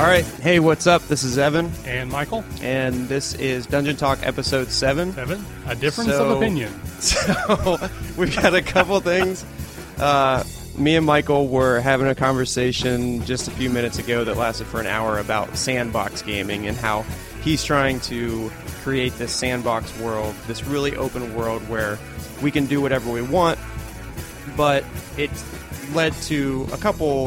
All right. Hey, what's up? This is Evan. And Michael. And this is Dungeon Talk Episode 7. A difference of opinion. So we've got a couple things. Me and Michael were having a conversation just a few minutes ago that lasted for an hour about sandbox gaming and how he's trying to create this sandbox world, this really open world where we can do whatever we want, but it led to a couple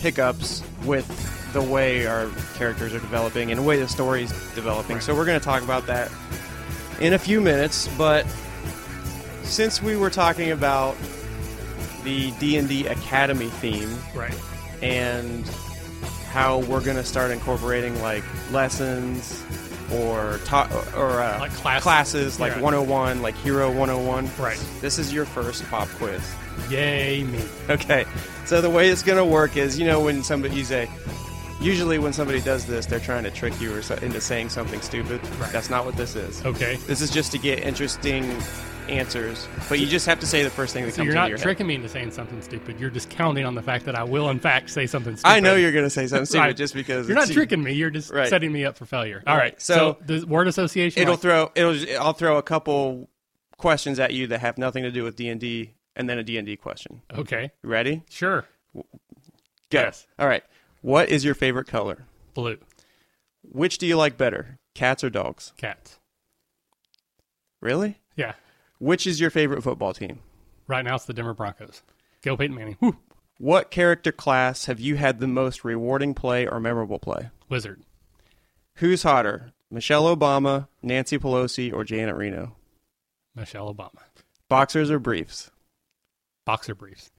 hiccups with the way our characters are developing and the way the story's developing. Right. So we're going to talk about that in a few minutes, but since we were talking about the D&D Academy theme, right, and how we're going to start incorporating like lessons or like classes like 101, like Hero 101. Right. This is your first pop quiz. Yay me. Okay. So the way it's going to work is, you know, when somebody, usually when somebody does this, they're trying to trick you or into saying something stupid. Right. That's not what this is. Okay. This is just to get interesting answers, but you just have to say the first thing that comes to your head. You're not tricking me into saying something stupid. You're just counting on the fact that I will, in fact, say something stupid. I know you're going to say something stupid just because you're not tricking me. You're just setting me up for failure. All right. So the word association. I'll throw a couple questions at you that have nothing to do with D&D, and then a D&D question. Okay. You ready? Sure. Go. Yes. All right. What is your favorite color? Blue. Which do you like better, cats or dogs? Cats. Really? Yeah. Which is your favorite football team? Right now, it's the Denver Broncos. Go Peyton Manning. Woo. What character class have you had the most rewarding play or memorable play? Wizard. Who's hotter, Michelle Obama, Nancy Pelosi, or Janet Reno? Michelle Obama. Boxers or briefs? Boxer briefs.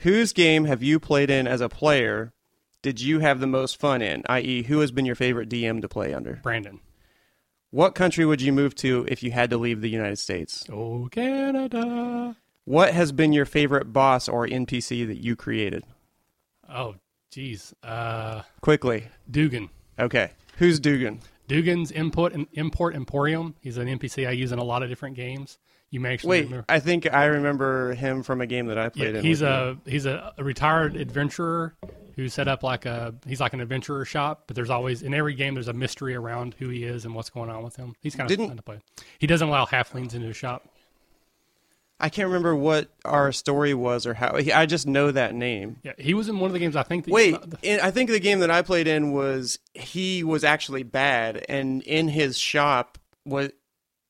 Whose game have you played in as a player did you have the most fun in, i.e., who has been your favorite DM to play under? Brandon. What country would you move to if you had to leave the United States? Oh, Canada. What has been your favorite boss or NPC that you created? Oh, geez. Quickly. Dugan. Okay. Who's Dugan? Dugan's Import Emporium. He's an NPC I use in a lot of different games. You may actually remember. I think I remember him from a game that I played in. He's a retired adventurer who set up he's like an adventurer shop, but there's always, in every game, there's a mystery around who he is and what's going on with him. He's kind of fun to play. He doesn't allow halflings into his shop. I can't remember what our story was or how. I just know that name. Yeah, he was in one of the games, I think. I think the game that I played in was, he was actually bad, and in his shop was...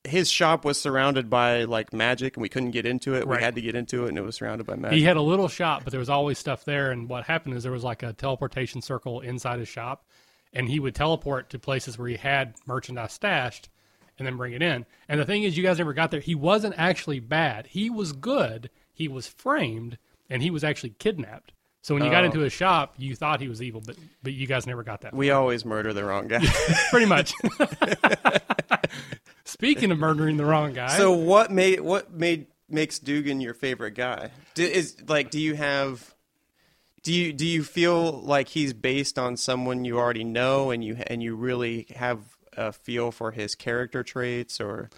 His shop was surrounded by like magic, and we couldn't get into it. Right. We had to get into it, and it was surrounded by magic. He had a little shop, but there was always stuff there. And what happened is there was like a teleportation circle inside his shop, and he would teleport to places where he had merchandise stashed and then bring it in. And the thing is, you guys never got there. He wasn't actually bad. He was good. He was framed, and he was actually kidnapped. So when you got into his shop, you thought he was evil, but you guys never got that. We always murder the wrong guy. Pretty much. Speaking of murdering the wrong guy. So what makes Dugan your favorite guy? Do you feel like he's based on someone you already know and you really have a feel for his character traits or?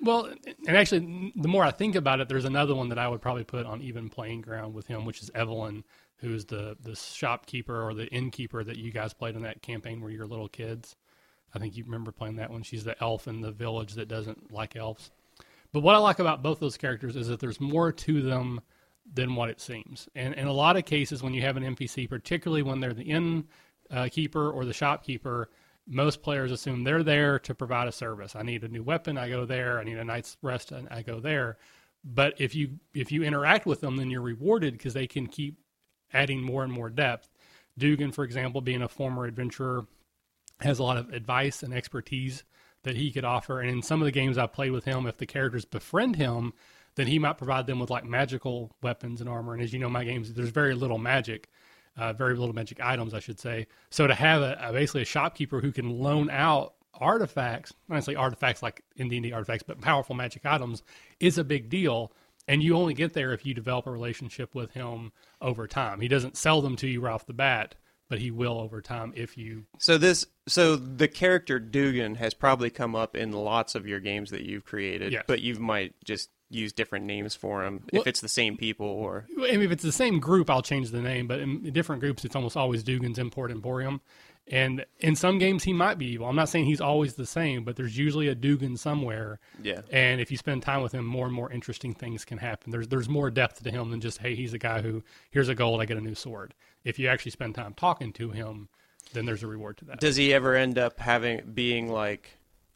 Well, and actually, the more I think about it, there's another one that I would probably put on even playing ground with him, which is Evelyn, who's the shopkeeper or the innkeeper that you guys played in that campaign where you were little kids. I think you remember playing that one. She's the elf in the village that doesn't like elves. But what I like about both those characters is that there's more to them than what it seems. And in a lot of cases, when you have an NPC, particularly when they're the innkeeper or the shopkeeper, most players assume they're there to provide a service. I need a new weapon, I go there. I need a night's rest, and I go there. But if you interact with them, then you're rewarded because they can keep adding more and more depth. Dugan, for example, being a former adventurer, has a lot of advice and expertise that he could offer. And in some of the games I played with him, if the characters befriend him, then he might provide them with like magical weapons and armor. And as you know, my games, there's very little magic items, I should say. So to have basically a shopkeeper who can loan out artifacts, honestly artifacts like D&D artifacts, but powerful magic items is a big deal. And you only get there if you develop a relationship with him over time. He doesn't sell them to you right off the bat, but he will over time if you... So the character Dugan has probably come up in lots of your games that you've created, yes, but you might just use different names for him if it's the same people or... I mean, if it's the same group, I'll change the name, but in different groups, it's almost always Dugan's Import Emporium. And in some games, he might be evil. I'm not saying he's always the same, but there's usually a Dugan somewhere. Yeah. And if you spend time with him, more and more interesting things can happen. There's more depth to him than just, hey, he's a guy who, here's a gold, I get a new sword. If you actually spend time talking to him, then there's a reward to that. Does he ever end up being like,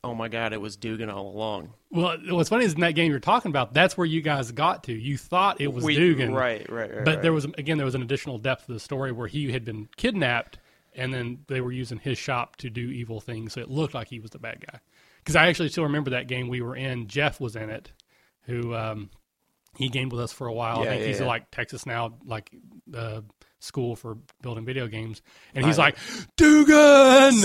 oh my God, it was Dugan all along? Well, what's funny is in that game you're talking about, that's where you guys got to. You thought it was Dugan. Right. But there was an additional depth to the story where he had been kidnapped, and then they were using his shop to do evil things, so it looked like he was the bad guy. Because I actually still remember that game we were in. Jeff was in it, who he gamed with us for a while. I think he's like Texas now, like school for building video games. And he's like, Dugan!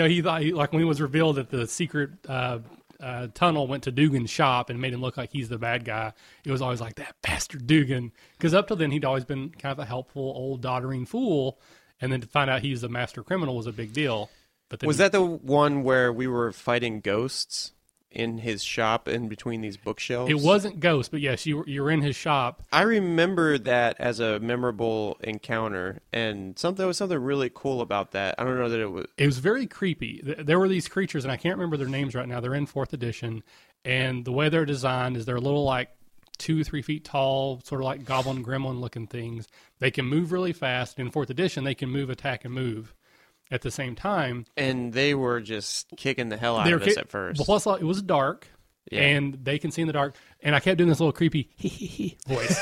He thought, like when it was revealed that the secret tunnel went to Dugan's shop and made him look like he's the bad guy, it was always like, that bastard Dugan. Because up till then, he'd always been kind of a helpful, old, doddering fool. And then to find out he's the master criminal was a big deal. But was that the one where we were fighting ghosts in his shop in between these bookshelves? It wasn't ghosts, but yes, you were in his shop. I remember that as a memorable encounter, and there was something really cool about that. I don't know that it was... It was very creepy. There were these creatures, and I can't remember their names right now. They're in 4th edition, and the way they're designed is they're a little like 2-3 feet tall, sort of like goblin gremlin looking things. They can move really fast. In 4th edition, they can move, attack, and move at the same time. And they were just kicking the hell out of us at first. Plus, it was dark, and they can see in the dark. And I kept doing this little creepy hee-hee-hee voice.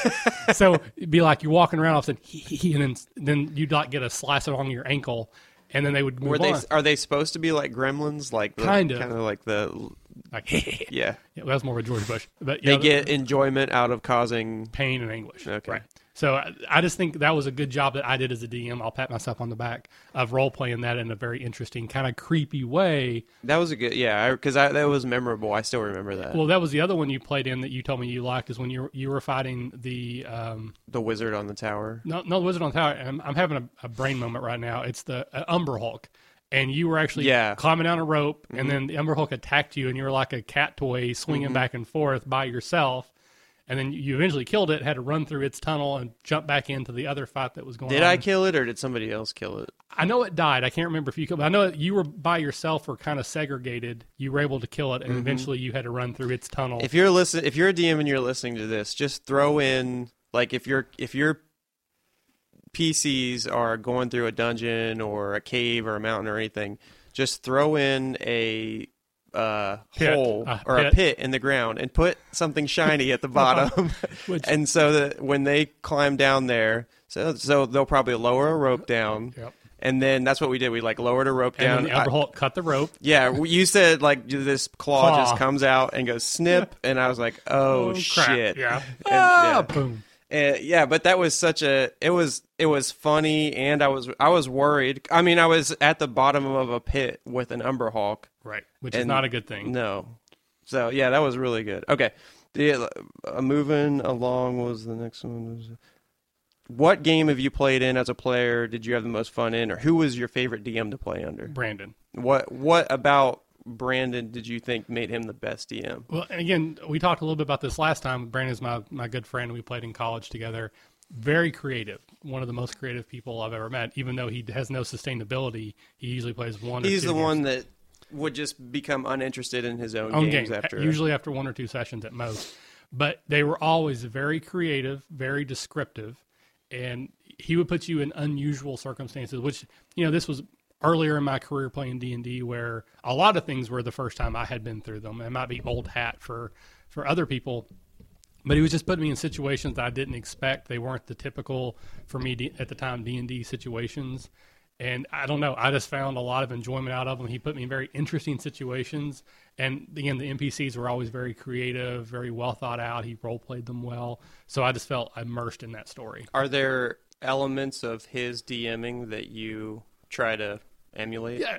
So it'd be like you're walking around, all of a sudden, hee-hee-hee, and then you'd like get a slice along your ankle, and then they would move on. Are they supposed to be like gremlins? Like kind of like the... Like, yeah, well, that was more of a George Bush. But they get enjoyment out of causing pain and anguish. Okay, right. So I just think that was a good job that I did as a DM. I'll pat myself on the back of role playing that in a very interesting, kind of creepy way. That was a good, because that was memorable. I still remember that. Well, that was the other one you played in that you told me you liked is when you were fighting the wizard on the tower. No, the wizard on the tower. I'm having a brain moment right now. It's the Umber Hulk. And you were actually climbing down a rope, and then the Umber Hulk attacked you, and you were like a cat toy swinging back and forth by yourself. And then you eventually killed it, had to run through its tunnel and jump back into the other fight that was going on. Did I kill it, or did somebody else kill it? I know it died. I can't remember if you killed it. I know you were by yourself or kind of segregated. You were able to kill it, and eventually you had to run through its tunnel. If you're a DM and you're listening to this, just throw in, like, if you're PCs are going through a dungeon or a cave or a mountain or anything, just throw in a pit in the ground and put something shiny at the bottom. And so that when they climb down there, so they'll probably lower a rope down. Yep. And then that's what we did. We lowered a rope down. And then the Umber Hulk cut the rope. Yeah, you said this claw just comes out and goes snip, and I was like, oh shit. Yeah. Boom. But that was such a it was funny, and I was worried. I mean, I was at the bottom of a pit with an Umber Hulk, right? Which is not a good thing. No, so yeah, that was really good. Okay, moving along was the next one. What game have you played in as a player? Did you have the most fun in, or who was your favorite DM to play under? Brandon. What about Brandon did you think made him the best DM? Well, and again, we talked a little bit about this last time. Brandon's my good friend. We played in college together. Very creative. One of the most creative people I've ever met, even though he has no sustainability. He usually plays one or two. He's the one that would just become uninterested in his own games after one or two sessions at most. But they were always very creative, very descriptive, and he would put you in unusual circumstances, which, this was earlier in my career playing D&D, where a lot of things were the first time I had been through them. It might be old hat for other people, but he was just putting me in situations that I didn't expect. They weren't the typical, for me at the time, D&D situations. And I don't know, I just found a lot of enjoyment out of them. He put me in very interesting situations. And again, the NPCs were always very creative, very well thought out. He role-played them well. So I just felt immersed in that story. Are there elements of his DMing that you try to emulate? Yeah,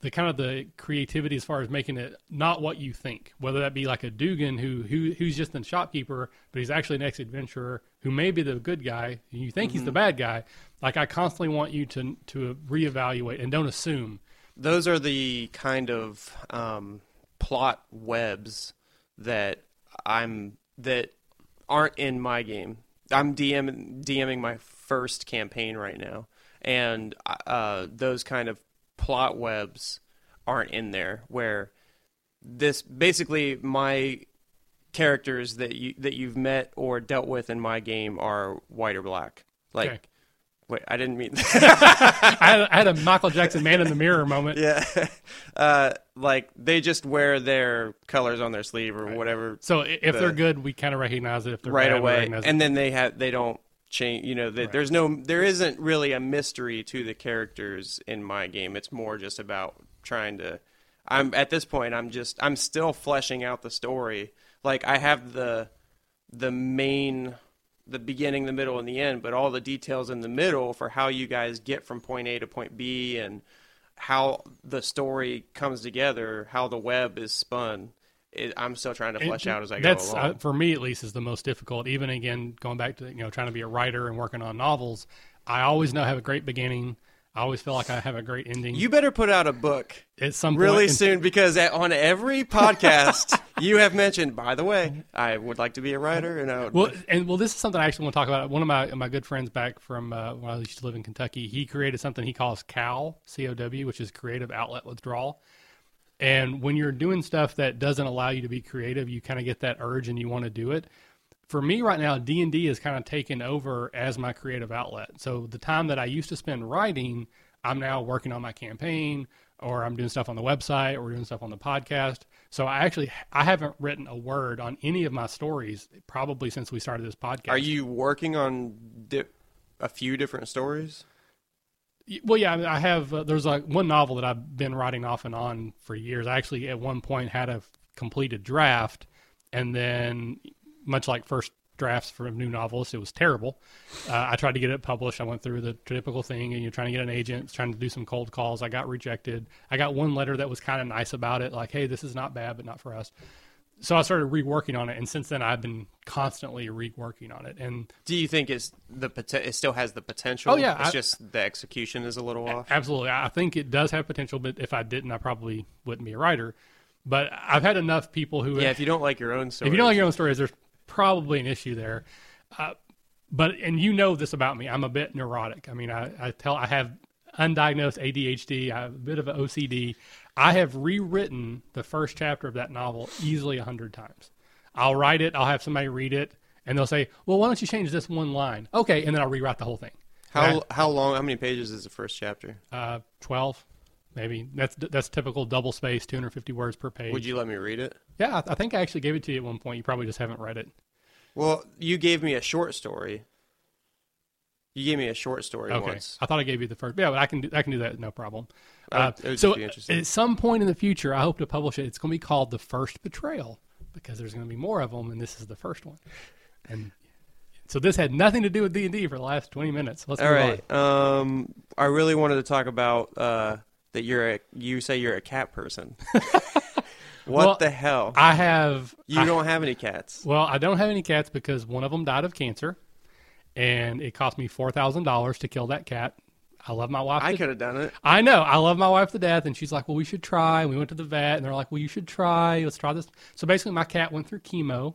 the kind of the creativity as far as making it not what you think, whether that be like a Dugan who's just a shopkeeper, but he's actually an ex-adventurer who may be the good guy and you think he's the bad guy. Like, I constantly want you to reevaluate and don't assume. Those are the kind of plot webs that aren't in my game. I'm DMing my first campaign right now. And those kind of plot webs aren't in there, where this basically my characters that you've met or dealt with in my game are white or black. Like, okay. Wait, I didn't mean that. I had a Michael Jackson Man in the Mirror moment. Yeah. Like, they just wear their colors on their sleeve or right. whatever. So if they're good, we kind of recognize it. If they're right bad, away. And then they don't change, you know, right. there isn't really a mystery to the characters in my game. It's more just about trying to, I'm still fleshing out the story. Like, I have the main, the beginning, the middle, and the end, but all the details in the middle for how you guys get from point A to point B and how the story comes together, how the web is spun, I'm still trying to flesh out as I go along. For me, at least, is the most difficult. Even, again, going back to, you know, trying to be a writer and working on novels, I always know I have a great beginning. I always feel like I have a great ending. You better put out a book at some point really soon, because on every podcast you have mentioned, by the way, I would like to be a writer. And this is something I actually want to talk about. One of my good friends back from when I used to live in Kentucky, he created something he calls COW, C-O-W, which is Creative Outlet Withdrawal. And when you're doing stuff that doesn't allow you to be creative, you kind of get that urge and you want to do it. For me right now, D&D is kind of taken over as my creative outlet. So the time that I used to spend writing, I'm now working on my campaign, or I'm doing stuff on the website, or doing stuff on the podcast. So I haven't written a word on any of my stories probably since we started this podcast. Are you working on a few different stories? Well, yeah, I have. There's like one novel that I've been writing off and on for years. I actually at one point had a completed draft, and then, much like first drafts for new novelists, it was terrible. I tried to get it published. I went through the typical thing, and you're trying to get an agent, trying to do some cold calls. I got rejected. I got one letter that was kind of nice about it, like, hey, this is not bad, but not for us. So I started reworking on it, and since then I've been constantly reworking on it. And do you think it still has the potential? Oh, yeah. It's just the execution is a little off? Absolutely. I think it does have potential, but if I didn't, I probably wouldn't be a writer. But I've had enough people who... Yeah, if you don't like your own stories, there's probably an issue there, but you know this about me. I'm a bit neurotic. I mean, I have undiagnosed ADHD. I have a bit of an OCD. I have rewritten the first chapter of that novel easily 100 times. I'll write it. I'll have somebody read it, and they'll say, "Well, why don't you change this one line?" Okay, and then I'll rewrite the whole thing. How long? How many pages is the first chapter? 12. Maybe that's typical double space, 250 words per page. Would you let me read it? Yeah, I think I actually gave it to you at one point. You probably just haven't read it. Well, you gave me a short story. Okay. Once. I thought I gave you the first. Yeah, but I can do that, no problem. So at some point in the future, I hope to publish it. It's going to be called The First Betrayal, because there's going to be more of them, and this is the first one. And so this had nothing to do with D&D for the last 20 minutes. Let's move on. All right. I really wanted to talk about... that you say you're a cat person. The hell? Don't have any cats. Well, I don't have any cats because one of them died of cancer, and it cost me $4,000 to kill that cat. I love my wife. I could have done it. I know. I love my wife to death, and she's like, well, we should try. And we went to the vet, and they're like, well, you should try. Let's try this. So basically, my cat went through chemo.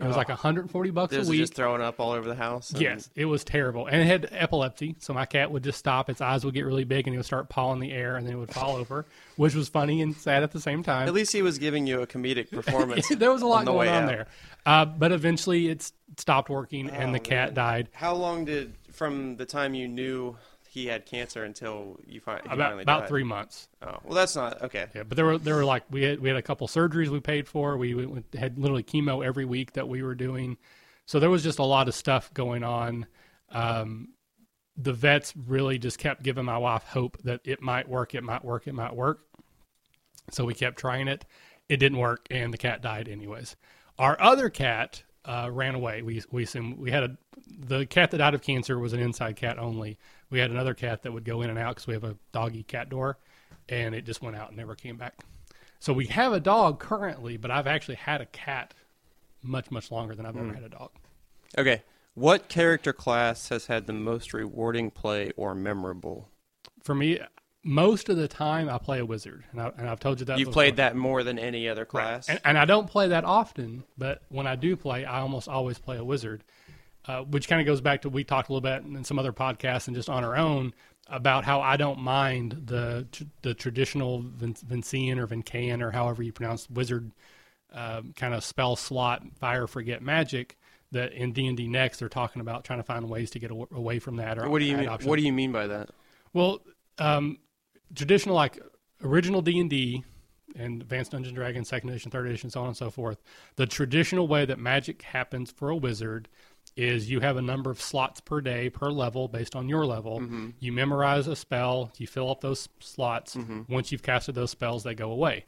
It was like $140 a week. Just throwing up all over the house. Yes, it was terrible. And it had epilepsy, so my cat would just stop. Its eyes would get really big, and it would start pawing the air, and then it would fall over, which was funny and sad at the same time. At least he was giving you a comedic performance. There was a lot going on there. But eventually it stopped working, and the cat died. How long from the time you knew he had cancer until he finally died? About 3 months. Oh, well, that's not okay. Yeah, but there were like we had a couple surgeries we paid for. We had literally chemo every week that we were doing, so there was just a lot of stuff going on. The vets really just kept giving my wife hope that it might work. So we kept trying it. It didn't work, and the cat died anyways. Our other cat ran away. We assumed we had the cat that died of cancer was an inside cat only. We had another cat that would go in and out because we have a doggy cat door, and it just went out and never came back. So we have a dog currently, but I've actually had a cat much, much longer than I've ever had a dog. Okay. What character class has had the most rewarding play or memorable? For me, most of the time I play a wizard, and I've told you that. You've played that more than any other class? Right. And I don't play that often, but when I do play, I almost always play a wizard. Which kind of goes back to we talked a little bit in some other podcasts and just on our own. about how I don't mind the traditional Vancian or Vancan or however you pronounce wizard kind of spell slot, fire, forget, magic, that in D&D Next they're talking about trying to find ways to get away from that. Or what do you mean by that? Well, traditional, like original D&D and Advanced Dungeons & Dragons, 2nd edition, 3rd edition, so on and so forth, the traditional way that magic happens for a wizard is you have a number of slots per day, per level, based on your level. Mm-hmm. You memorize a spell, you fill up those slots. Mm-hmm. Once you've casted those spells, they go away.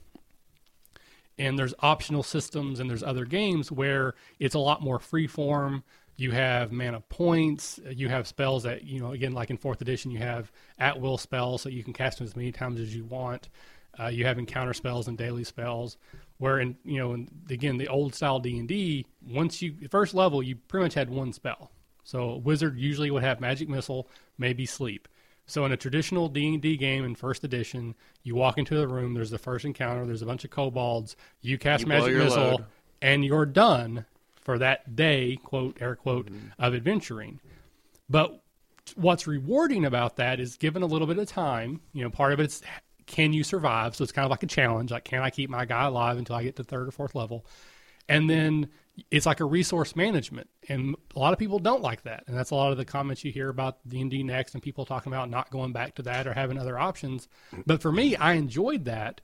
And there's optional systems and there's other games where it's a lot more freeform. You have mana points. You have spells that, you know, again, like in 4th edition, you have at-will spells, so you can cast them as many times as you want. You have encounter spells and daily spells, where, in, you know, in, again, the old-style D&D, once you, first level, you pretty much had one spell. So a wizard usually would have Magic Missile, maybe Sleep. So in a traditional D&D game in 1st edition, you walk into the room, there's the first encounter, there's a bunch of kobolds, you cast Magic Missile, and you're done for that day, quote, air quote, of adventuring. But what's rewarding about that is given a little bit of time, you know, part of it's can you survive? So it's kind of like a challenge, like can I keep my guy alive until I get to 3rd or 4th level? And then it's like a resource management, and a lot of people don't like that, and that's a lot of the comments you hear about D&D Next and people talking about not going back to that or having other options. But for me, I enjoyed that.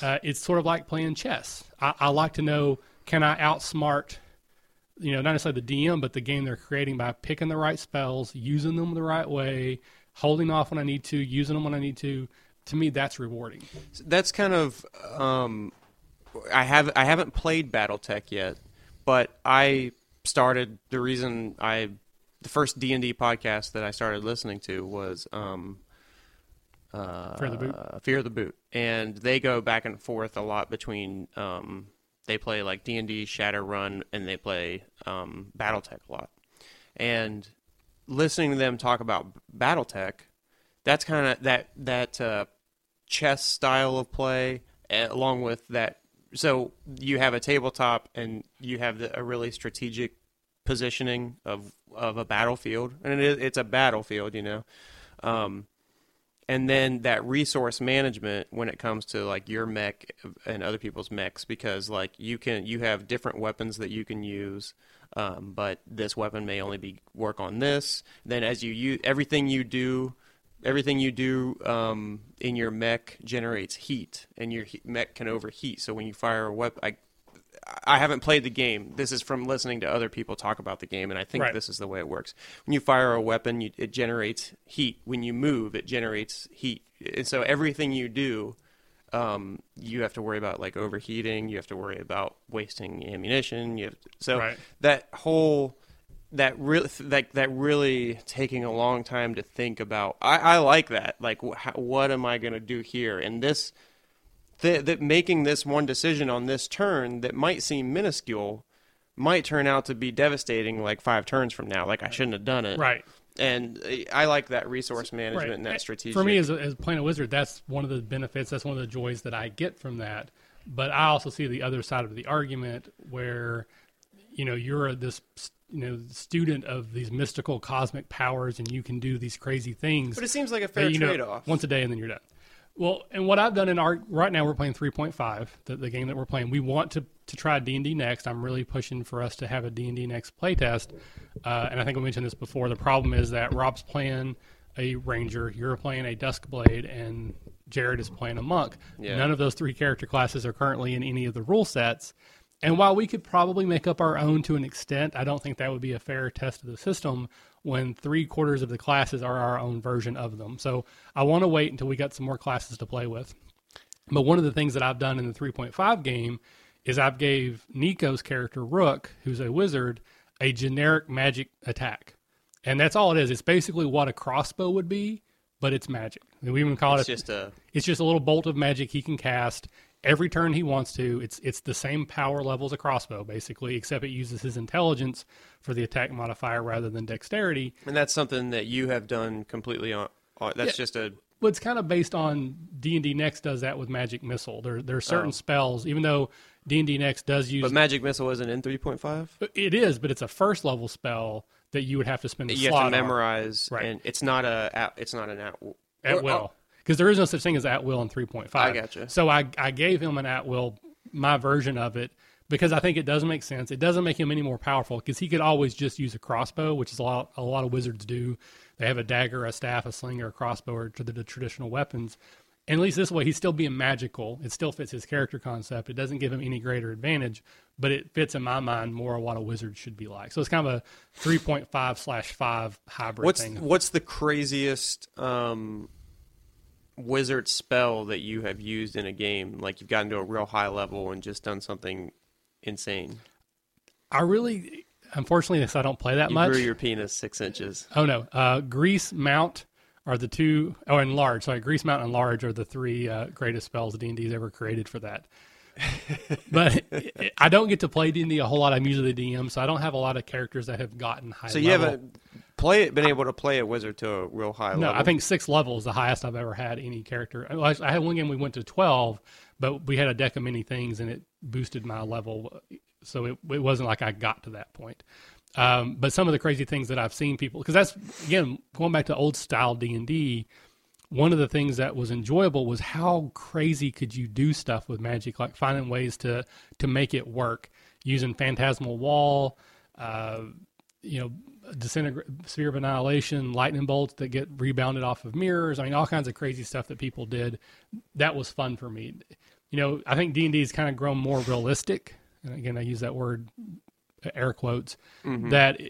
It's sort of like playing chess. I like to know, can I outsmart, you know, not necessarily the DM, but the game they're creating by picking the right spells, using them the right way, holding off when I need to, using them when I need to. To me, that's rewarding. That's kind of I haven't played Battletech yet. But I started, the first D&D podcast that I started listening to was Fear the Boot. And they go back and forth a lot between, they play like D&D, Shadowrun, and they play Battletech a lot. And listening to them talk about Battletech, that's kind of that chess style of play, along with that. So you have a tabletop, and you have a really strategic positioning of a battlefield, and it's a battlefield, you know. And then that resource management when it comes to like your mech and other people's mechs, because like you have different weapons that you can use, but this weapon may only work on this. Then as you use everything you do in your mech generates heat, and your mech can overheat. So when you fire a weapon, I haven't played the game. This is from listening to other people talk about the game, and I think this is the way it works. When you fire a weapon, it generates heat. When you move, it generates heat. And so everything you do, you have to worry about like overheating. You have to worry about wasting ammunition. That really taking a long time to think about. I like that. Like, what am I going to do here? And this, that making this one decision on this turn that might seem minuscule, might turn out to be devastating. Like 5 turns from now, like I shouldn't have done it. Right. And I like that resource management and that strategic. For me, as playing a wizard, that's one of the benefits. That's one of the joys that I get from that. But I also see the other side of the argument where, you know, you're this, you know, student of these mystical cosmic powers, and you can do these crazy things. But it seems like a fair trade-off. Once a day, and then you're done. Well, and what I've done in our, right now we're playing 3.5, the game that we're playing. We want to try D&D Next. I'm really pushing for us to have a D&D Next playtest. And I think we mentioned this before. The problem is that Rob's playing a Ranger, you're playing a Duskblade, and Jared is playing a Monk. Yeah. None of those 3 character classes are currently in any of the rule sets. And while we could probably make up our own to an extent, I don't think that would be a fair test of the system when 3/4 of the classes are our own version of them. So I want to wait until we got some more classes to play with. But one of the things that I've done in the 3.5 game is I've gave Nico's character, Rook, who's a wizard, a generic magic attack. And that's all it is. It's basically what a crossbow would be, but it's magic. We even call it's just a little bolt of magic he can cast every turn he wants to. It's the same power level as a crossbow, basically, except it uses his intelligence for the attack modifier rather than dexterity. And that's something that you have done completely on that's just a... Well, it's kind of based on... D&D Next does that with Magic Missile. There are certain spells, even though D&D Next does use... But Magic Missile isn't in 3.5? It is, but it's a first-level spell that you would have to spend the slot on. You have to memorize, right. And it's not an at-will. At-will. Because there is no such thing as at-will in 3.5. I gotcha. So I gave him an at-will, my version of it, because I think it does make sense. It doesn't make him any more powerful, because he could always just use a crossbow, which is a lot of wizards do. They have a dagger, a staff, a slinger, a crossbow, or the traditional weapons. And at least this way, he's still being magical. It still fits his character concept. It doesn't give him any greater advantage, but it fits, in my mind, more what a wizard should be like. So it's kind of a 3.5/5 hybrid thing. What's the craziest wizard spell that you have used in a game? Like, you've gotten to a real high level and just done something insane. Unfortunately, I don't play that much. You grew your penis 6 inches. Oh, no. Grease, Mount... are the two, and Large. Sorry, Grease, Mount, and Large are the three greatest spells D&D's ever created for that. But I don't get to play D&D a whole lot. I'm usually the DM, so I don't have a lot of characters that have gotten high level. So you haven't been able to play a wizard to a real high level? No, I think 6 levels is the highest I've ever had any character. I had one game we went to 12, but we had a deck of many things, and it boosted my level. So it wasn't like I got to that point. But some of the crazy things that I've seen people, because that's, again, going back to old style D&D, one of the things that was enjoyable was how crazy could you do stuff with magic, like finding ways to make it work, using Phantasmal Wall, Sphere of Annihilation, lightning bolts that get rebounded off of mirrors. I mean, all kinds of crazy stuff that people did. That was fun for me. You know, I think D&D has kind of grown more realistic. And again, I use that word air quotes, mm-hmm. that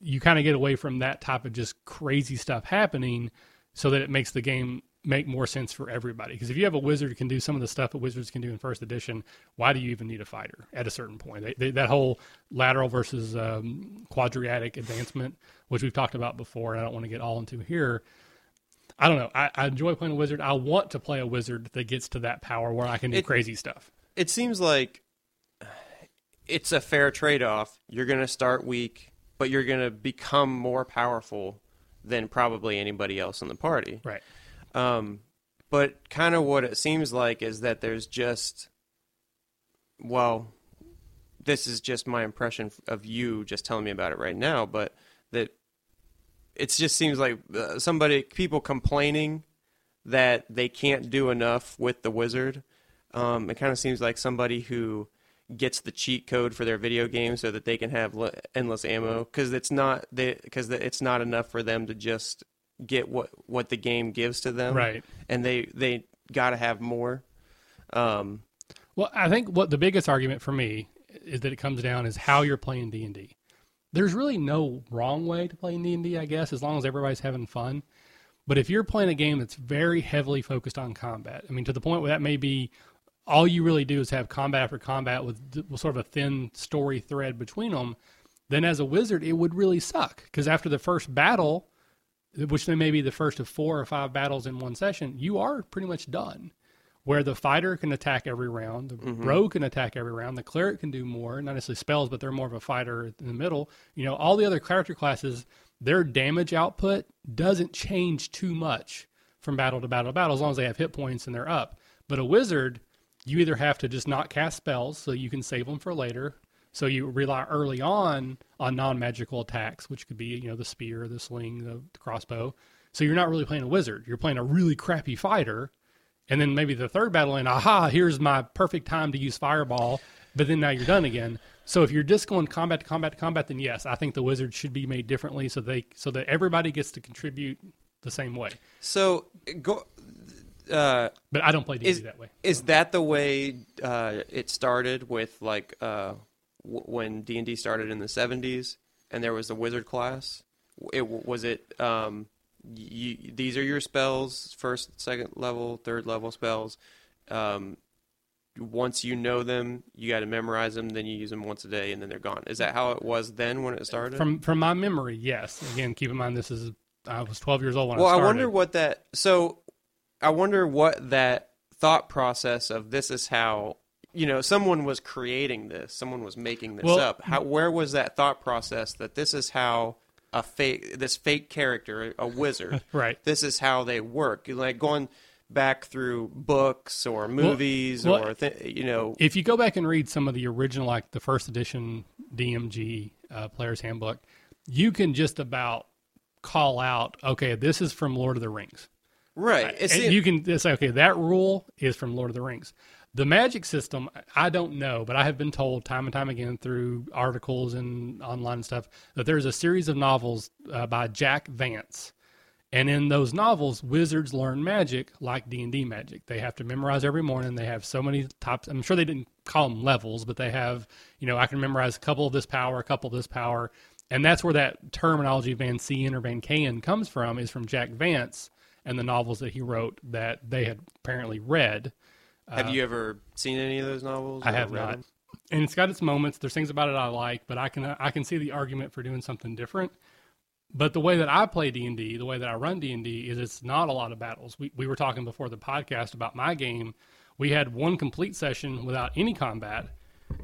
you kind of get away from that type of just crazy stuff happening so that it makes the game make more sense for everybody. Because if you have a wizard who can do some of the stuff that wizards can do in first edition, why do you even need a fighter at a certain point? That whole lateral versus quadratic advancement, which we've talked about before, and I don't want to get all into here. I don't know. I enjoy playing a wizard. I want to play a wizard that gets to that power where I can do crazy stuff. It seems like it's a fair trade-off. You're going to start weak, but you're going to become more powerful than probably anybody else in the party. Right. But kind of what it seems like is that there's just, well, this is just my impression of you just telling me about it right now, but that it just seems like people complaining that they can't do enough with the wizard. It kind of seems like somebody who gets the cheat code for their video game so that they can have endless ammo, because it's not enough for them to just get what the game gives to them, right? And they got to have more. Well, I think what the biggest argument for me is that it comes down is how you're playing D&D. There's really no wrong way to play D&D, I guess, as long as everybody's having fun. But if you're playing a game that's very heavily focused on combat, I mean, to the point where that may be all you really do is have combat after combat with sort of a thin story thread between them, then as a wizard, it would really suck. Because after the first battle, which then may be the first of 4 or 5 battles in one session, you are pretty much done. Where the fighter can attack every round, the mm-hmm. rogue can attack every round, the cleric can do more, not necessarily spells, but they're more of a fighter in the middle. You know, all the other character classes, their damage output doesn't change too much from battle to battle to battle, as long as they have hit points and they're up. But a wizard, you either have to just not cast spells so you can save them for later. So you rely early on non-magical attacks, which could be, you know, the spear, the sling, the crossbow. So you're not really playing a wizard. You're playing a really crappy fighter. And then maybe the third battle and here's my perfect time to use fireball. But then now you're done again. So if you're just going combat to combat to combat, then yes, I think the wizard should be made differently so that everybody gets to contribute the same way. So but I don't play D&D that way. Is that the way it started with, like, when D&D started in the 70s and there was the wizard class? These are your spells, first, second level, third level spells. Once you know them, you got to memorize them, then you use them once a day, and then they're gone. Is that how it was then when it started? From my memory, yes. Again, keep in mind, I was 12 years old when I started. Well, I wonder what that... So, I wonder what that thought process of this is how, you know, someone was creating this, someone was making this up. Where was that thought process that this is how this fake character, a wizard, right? This is how they work. Like going back through books or movies If you go back and read some of the original, like the first edition DMG Player's Handbook, you can just about call out, okay, this is from Lord of the Rings. Right. You can say, okay, that rule is from Lord of the Rings. The magic system, I don't know, but I have been told time and time again through articles and online stuff that there's a series of novels by Jack Vance. And in those novels, wizards learn magic like D&D magic. They have to memorize every morning. They have so many types. I'm sure they didn't call them levels, but they have, you know, I can memorize a couple of this power, a couple of this power. And that's where that terminology Vancian or Vancian comes from, is from Jack Vance and the novels that he wrote that they had apparently read. Have you ever seen any of those novels? I have not. And it's got its moments. There's things about it I like, but I can see the argument for doing something different. But the way that I play D&D, the way that I run D&D, is it's not a lot of battles. We were talking before the podcast about my game. We had one complete session without any combat,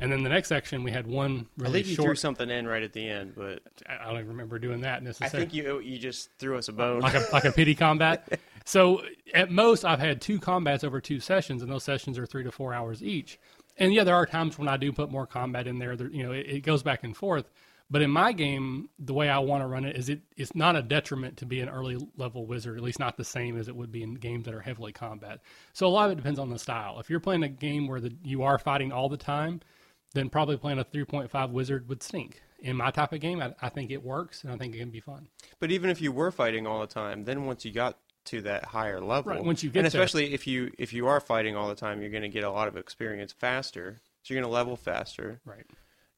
and then the next section we had one really short. I think you threw something in right at the end, but I don't even remember doing that necessarily. I think you just threw us a bone. Like a pity combat? So at most I've had two combats over two sessions, and those sessions are 3 to 4 hours each. And yeah, there are times when I do put more combat in there. You know, it goes back and forth. But in my game, the way I want to run it is it's not a detriment to be an early level wizard, at least not the same as it would be in games that are heavily combat. So a lot of it depends on the style. If you're playing a game where you are fighting all the time, then probably playing a 3.5 wizard would stink. In my type of game, I think it works, and I think it can be fun. But even if you were fighting all the time, then once you got to that higher level, right, once you get and especially there, if you are fighting all the time, you're going to get a lot of experience faster, so you're going to level faster. Right.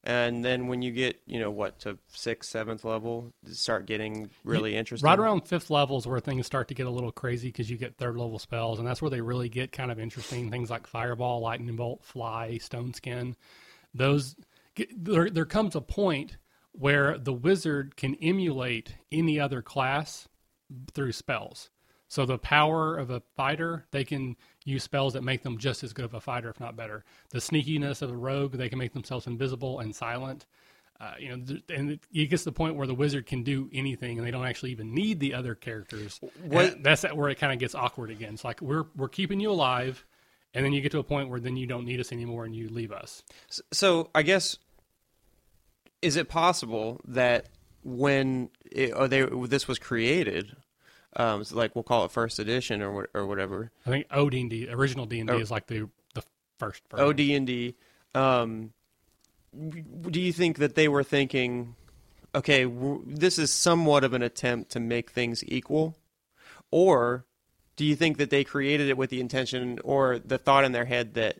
And then when you get, you know, to 6th, 7th level, start getting really interesting. Right around 5th level is where things start to get a little crazy because you get 3rd level spells, and that's where they really get kind of interesting. Things like Fireball, Lightning Bolt, Fly, Stone Skin. There comes a point where the wizard can emulate any other class through spells. So the power of a fighter, they can use spells that make them just as good of a fighter, if not better. The sneakiness of a rogue, they can make themselves invisible and silent. And it gets to the point where the wizard can do anything, and they don't actually even need the other characters. That's where it kind of gets awkward again. It's like we're keeping you alive, and then you get to a point where then you don't need us anymore and you leave us. So I guess, is it possible that this was created? So like we'll call it first edition or whatever. I think OD&D, original D&D is like the first version. OD&D. Do you think that they were thinking, okay, this is somewhat of an attempt to make things equal? Or do you think that they created it with the intention or the thought in their head that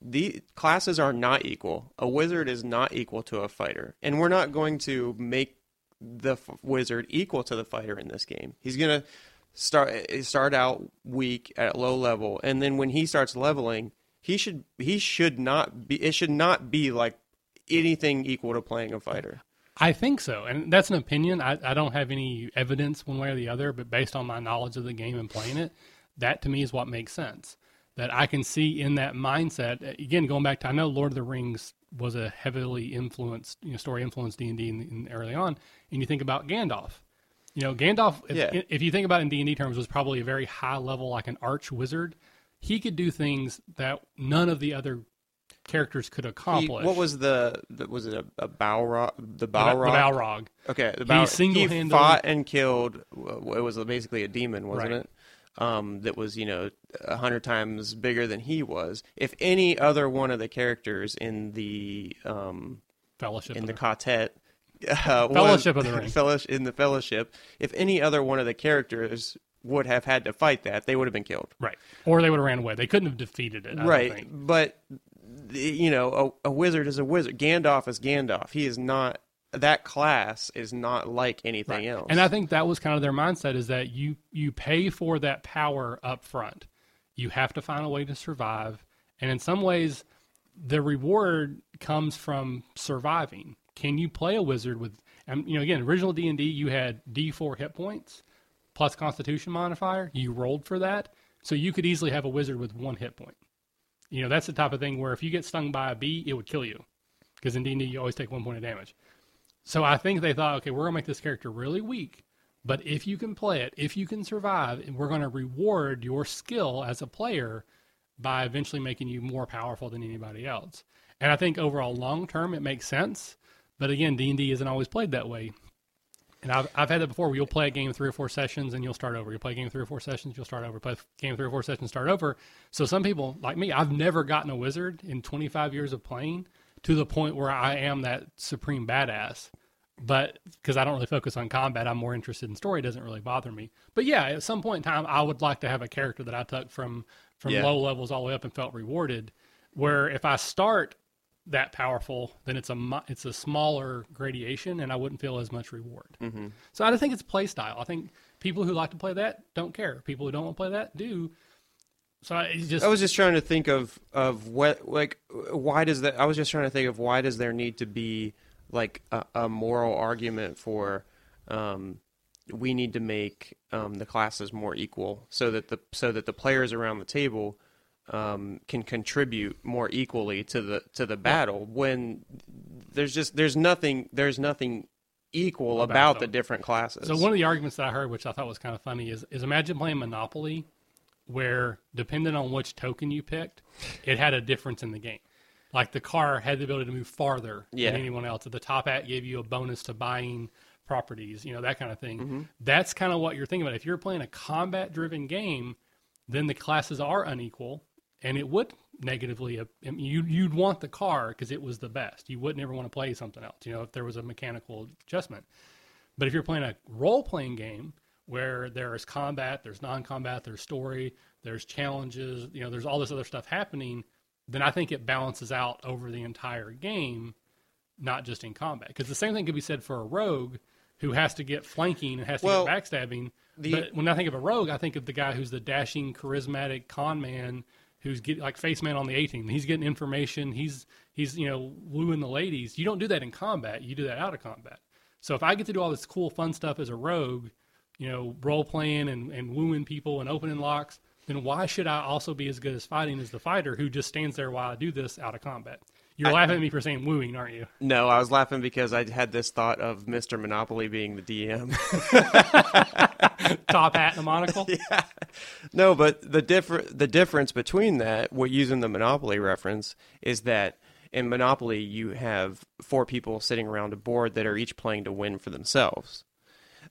the classes are not equal? A wizard is not equal to a fighter. And we're not going to make the wizard equal to the fighter in this game. He's going to start out weak at low level, and then when he starts leveling, it should not be like anything equal to playing a fighter. I think so, and that's an opinion. I don't have any evidence one way or the other, but based on my knowledge of the game and playing it, that to me is what makes sense. That I can see in that mindset, again, going back to, I know Lord of the Rings was a heavily influenced, story-influenced D&D in early on, and you think about Gandalf. You know, Gandalf, if you think about it in D&D terms, was probably a very high level, like an arch wizard. He could do things that none of the other characters could accomplish. What was the Balrog? The Balrog. Okay, the Balrog. He single-handedly fought and killed, it was basically a demon, wasn't it? That was, 100 times bigger than he was. If any other one of the characters in the fellowship in the quartet, fellowship of the ring, in the fellowship, if any other one of the characters would have had to fight that, they would have been killed, right? Or they would have ran away. They couldn't have defeated it, right? But a wizard is a wizard. Gandalf is Gandalf. He is not. That class is not like anything else. And I think that was kind of their mindset, is that you pay for that power up front. You have to find a way to survive. And in some ways, the reward comes from surviving. Can you play a wizard with, again, original D&D, you had D4 hit points plus constitution modifier. You rolled for that. So you could easily have a wizard with 1 hit point. That's the type of thing where if you get stung by a bee, it would kill you. Because in D&D, you always take 1 point of damage. So I think they thought, okay, we're going to make this character really weak, but if you can play it, if you can survive, and we're going to reward your skill as a player by eventually making you more powerful than anybody else. And I think overall long term it makes sense, but again, D&D isn't always played that way. And I've had that before where you'll play a game 3 or 4 sessions and you'll start over. You play a game 3 or 4 sessions, you'll start over. Play a game 3 or 4 sessions, start over. So some people, like me, I've never gotten a wizard in 25 years of playing to the point where I am that supreme badass. But because I don't really focus on combat, I'm more interested in story. It doesn't really bother me. But yeah, at some point in time, I would like to have a character that I took from low levels all the way up and felt rewarded. Where if I start that powerful, then it's a smaller gradation, and I wouldn't feel as much reward. Mm-hmm. So I don't think it's play style. I think people who like to play that don't care. People who don't want to play that do. So I was just trying to think of what, like, why does that? I was just trying to think of why does there need to be like a moral argument for we need to make the classes more equal so that the players around the table can contribute more equally to the battle when there's nothing equal about the different classes. So one of the arguments that I heard, which I thought was kind of funny, is imagine playing Monopoly, where depending on which token you picked, it had a difference in the game. Like the car had the ability to move farther than anyone else. At the top hat gave you a bonus to buying properties, that kind of thing. Mm-hmm. That's kind of what you're thinking about. If you're playing a combat-driven game, then the classes are unequal, and it would negatively. You'd want the car because it was the best. You wouldn't ever want to play something else, if there was a mechanical adjustment. But if you're playing a role-playing game where there is combat, there's non-combat, there's story, there's challenges, there's all this other stuff happening, then I think it balances out over the entire game, not just in combat. Because the same thing could be said for a rogue who has to get flanking and has to get backstabbing. But when I think of a rogue, I think of the guy who's the dashing, charismatic con man who's like Face Man on the A-Team. He's getting information. He's wooing the ladies. You don't do that in combat. You do that out of combat. So if I get to do all this cool, fun stuff as a rogue, role-playing and wooing people and opening locks, then why should I also be as good as fighting as the fighter who just stands there while I do this out of combat? You're laughing at me for saying wooing, aren't you? No, I was laughing because I had this thought of Mr. Monopoly being the DM. Top hat and a monocle? Yeah. No, but the difference between that, using the Monopoly reference, is that in Monopoly you have 4 people sitting around a board that are each playing to win for themselves.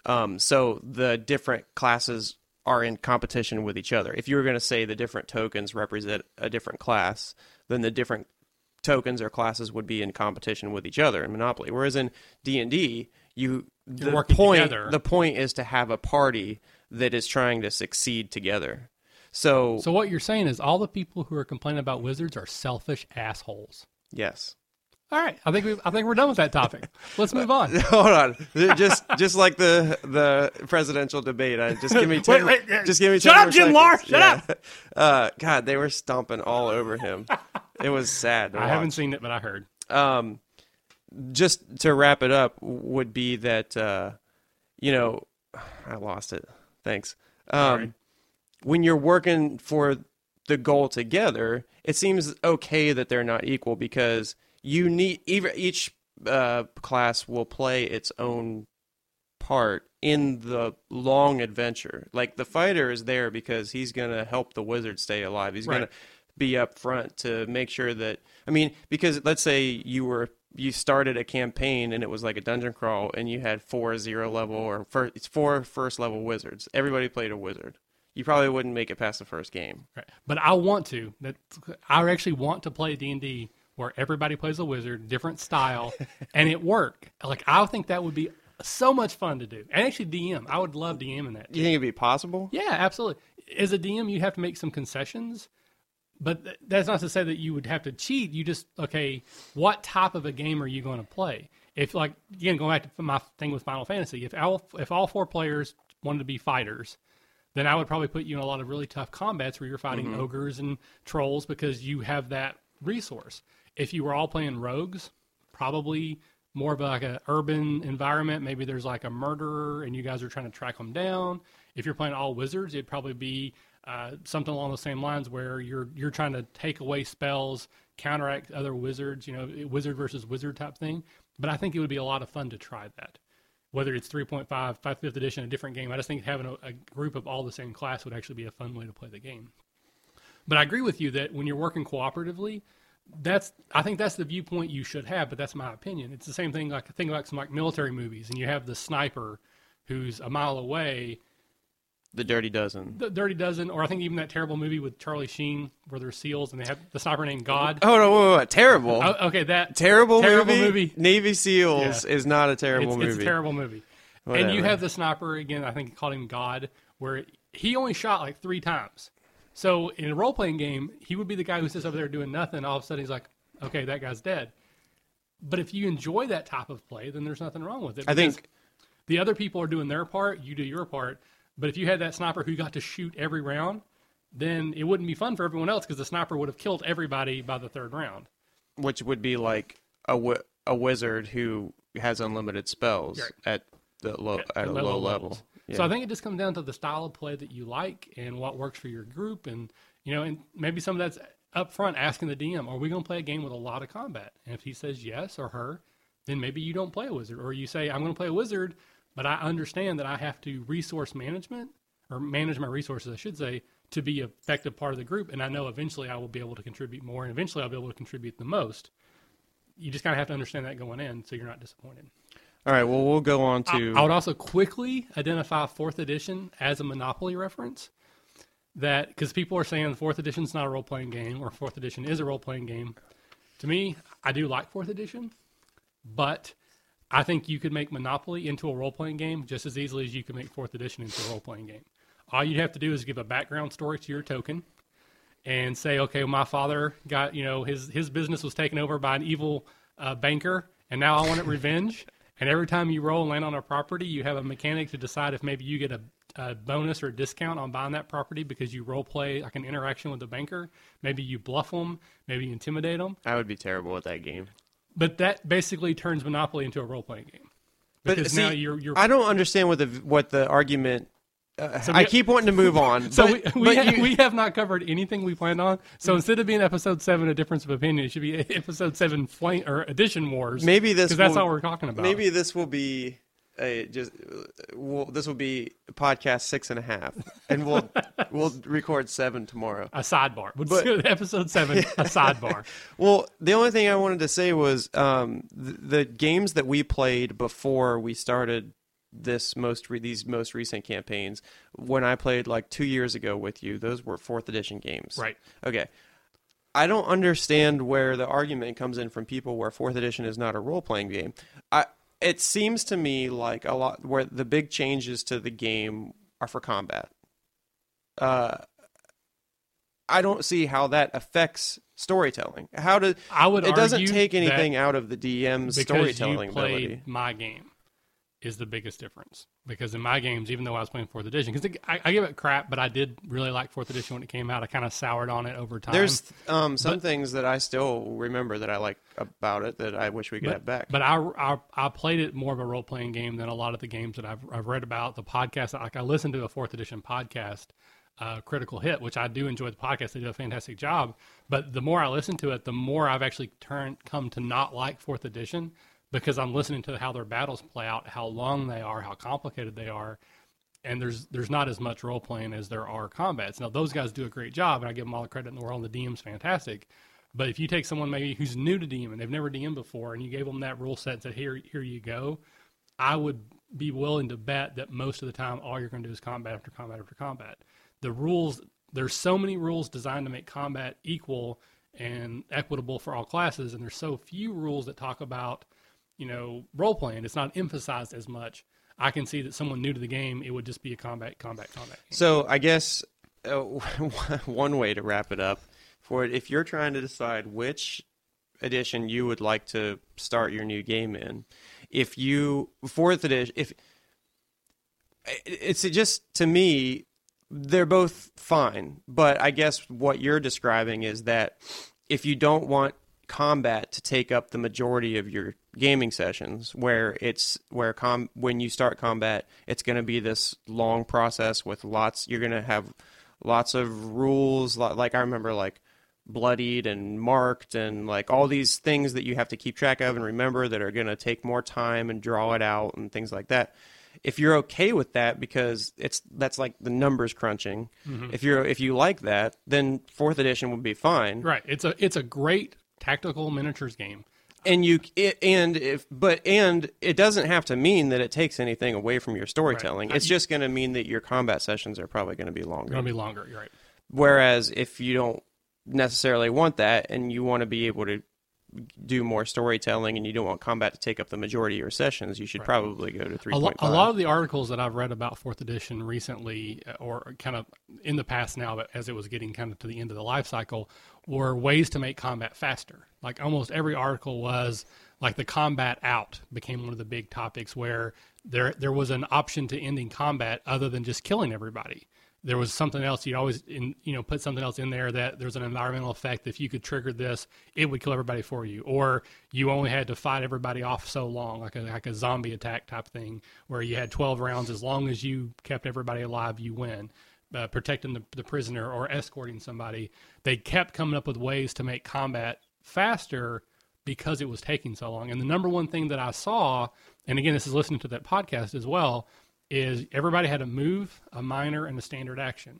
So the different classes are in competition with each other. If you were going to say the different tokens represent a different class, then the different tokens or classes would be in competition with each other in Monopoly. Whereas in D&D, the point is to have a party that is trying to succeed together. So what you're saying is all the people who are complaining about wizards are selfish assholes. Yes. All right, I think we're done with that topic. Let's move on. Hold on, just like the presidential debate. Just give me 10. Just give me 10 more seconds. Shut up, Jim Lahr. Shut up. God, they were stomping all over him. It was sad. I haven't seen it, but I heard. Just to wrap it up, would be that I lost it. Thanks. Sorry. When you're working for the goal together, it seems okay that they're not equal because you need each class will play its own part in the long adventure. Like the fighter is there because he's going to help the wizard stay alive. He's going to be up front to make sure that, because let's say you started a campaign and it was like a dungeon crawl and you had 4 0 level or four first level wizards. Everybody played a wizard. You probably wouldn't make it past the first game. Right. But I actually want to play D&D where everybody plays a wizard, different style, and it worked. Like, I think that would be so much fun to do. And actually, DM. I would love DMing that. Do you think it'd be possible? Yeah, absolutely. As a DM, you have to make some concessions, but that's not to say that you would have to cheat. You just, what type of a game are you going to play? If, going back to my thing with Final Fantasy, if all 4 players wanted to be fighters, then I would probably put you in a lot of really tough combats where you're fighting ogres and trolls because you have that resource. If you were all playing rogues, probably more of an urban environment. Maybe there's a murderer and you guys are trying to track them down. If you're playing all wizards, it'd probably be something along the same lines where you're trying to take away spells, counteract other wizards, wizard versus wizard type thing. But I think it would be a lot of fun to try that. Whether it's 3.5, 5th edition, a different game, I just think having a group of all the same class would actually be a fun way to play the game. But I agree with you that when you're working cooperatively, I think that's the viewpoint you should have, but that's my opinion. It's the same thing, like I think about some like military movies, and you have the sniper who's a mile away. The Dirty Dozen. The Dirty Dozen, or I think even that terrible movie with Charlie Sheen where they're SEALs and they have the sniper named God. Oh, no, wait. Terrible. Okay, that. Terrible movie. Navy SEALs is not a terrible movie. It's a terrible movie. Whatever. And you have the sniper, again, I think he called him God, where he only shot like 3 times. So in a role-playing game, he would be the guy who sits over there doing nothing. All of a sudden, he's like, okay, that guy's dead. But if you enjoy that type of play, then there's nothing wrong with it. I think the other people are doing their part, you do your part. But if you had that sniper who got to shoot every round, then it wouldn't be fun for everyone else because the sniper would have killed everybody by the 3rd round. Which would be like a wizard who has unlimited spells at low levels. Yeah. So I think it just comes down to the style of play that you like and what works for your group. And, you know, and maybe some of that's up front asking the DM, are we going to play a game with a lot of combat? And if he says yes or her, then maybe you don't play a wizard. Or you say, I'm going to play a wizard, but I understand that I have to resource management, or manage my resources, I should say, to be an effective part of the group. And I know eventually I will be able to contribute more, and eventually I'll be able to contribute the most. You just kind of have to understand that going in so you're not disappointed. All right, well, we'll go on to... I would also quickly identify 4th edition as a Monopoly reference. That, because people are saying 4th edition is not a role-playing game, or 4th edition is a role-playing game. To me, I do like 4th edition, but... I think you could make Monopoly into a role-playing game just as easily as you could make 4th edition into a role-playing game. All you'd have to do is give a background story to your token and say, okay, well, my father got, you know, his business was taken over by an evil banker, and now I want revenge. And every time you roll and land on a property, you have a mechanic to decide if maybe you get a bonus or a discount on buying that property because you role-play like an interaction with the banker. Maybe you bluff them. Maybe you intimidate them. I would be terrible at that game. But that basically turns Monopoly into a role-playing game. Because but see, now you're... I don't understand what the argument... so I keep wanting to move on. So we have not covered anything we planned on. So instead of being episode 7, A Difference of Opinion, it should be episode 7 Edition Wars. Maybe this because that's all we're talking about. Maybe this will be... this will be podcast 6.5, and we'll record 7 tomorrow. A sidebar, but episode 7, a sidebar. Well, the only thing I wanted to say was the games that we played before we started these most recent campaigns. When I played like 2 years ago with you, those were 4th edition games, right? Okay. I don't understand where the argument comes in from people where 4th edition is not a role playing game. It seems to me like a lot where the big changes to the game are for combat. I don't see how that affects storytelling. It doesn't take anything out of the DM's storytelling ability. My game is the biggest difference because in my games, even though I was playing 4th edition, because I give it crap, but I did really like 4th edition when it came out. I kind of soured on it over time. There's some things that I still remember that I like about it that I wish we could have back. But I played it more of a role-playing game than a lot of the games that I've read about. The podcast, like I listened to a 4th edition podcast, Critical Hit, which I do enjoy the podcast. They do a fantastic job. But the more I listen to it, the more I've actually come to not like 4th edition. Because I'm listening to how their battles play out, how long they are, how complicated they are, and there's not as much role playing as there are combats. Now those guys do a great job, and I give them all the credit in the world. And the DM's fantastic, but if you take someone maybe who's new to DM and they've never DM'd before, and you gave them that rule set and said, "Here you go," I would be willing to bet that most of the time all you're going to do is combat after combat after combat. The rules, there's so many rules designed to make combat equal and equitable for all classes, and there's so few rules that talk about role-playing. It's not emphasized as much. I can see that someone new to the game, it would just be a combat. So I guess one way to wrap it up, if you're trying to decide which edition you would like to start your new game in, if you, 4th edition, if it's just, to me, they're both fine. But I guess what you're describing is that if you don't want combat to take up the majority of your gaming sessions, when you start combat, it's going to be this long process with you're going to have lots of rules, like I remember, like bloodied and marked and like all these things that you have to keep track of and remember that are going to take more time and draw it out and things like that. If you're okay with that, because that's like the numbers crunching, if you like that, then 4th edition would be fine, right? It's a great tactical miniatures game. And it doesn't have to mean that it takes anything away from your storytelling. Right. It's just going to mean that your combat sessions are probably going to be longer. Going to be longer, you're right. Whereas if you don't necessarily want that and you want to be able to do more storytelling and you don't want combat to take up the majority of your sessions, you should probably go to 3.5. A lot of the articles that I've read about 4th edition recently, or kind of in the past now, but as it was getting kind of to the end of the life cycle, were ways to make combat faster. Like almost every article was like the combat out became one of the big topics where there was an option to ending combat other than just killing everybody. There was something else. You'd always, put something else in there that there's an environmental effect. If you could trigger this, it would kill everybody for you. Or you only had to fight everybody off so long, like a zombie attack type thing, where you had 12 rounds. As long as you kept everybody alive, you win. Protecting the prisoner or escorting somebody. They kept coming up with ways to make combat faster because it was taking so long. And the number one thing that I saw, and again, this is listening to that podcast as well, is everybody had a move, a minor, and a standard action.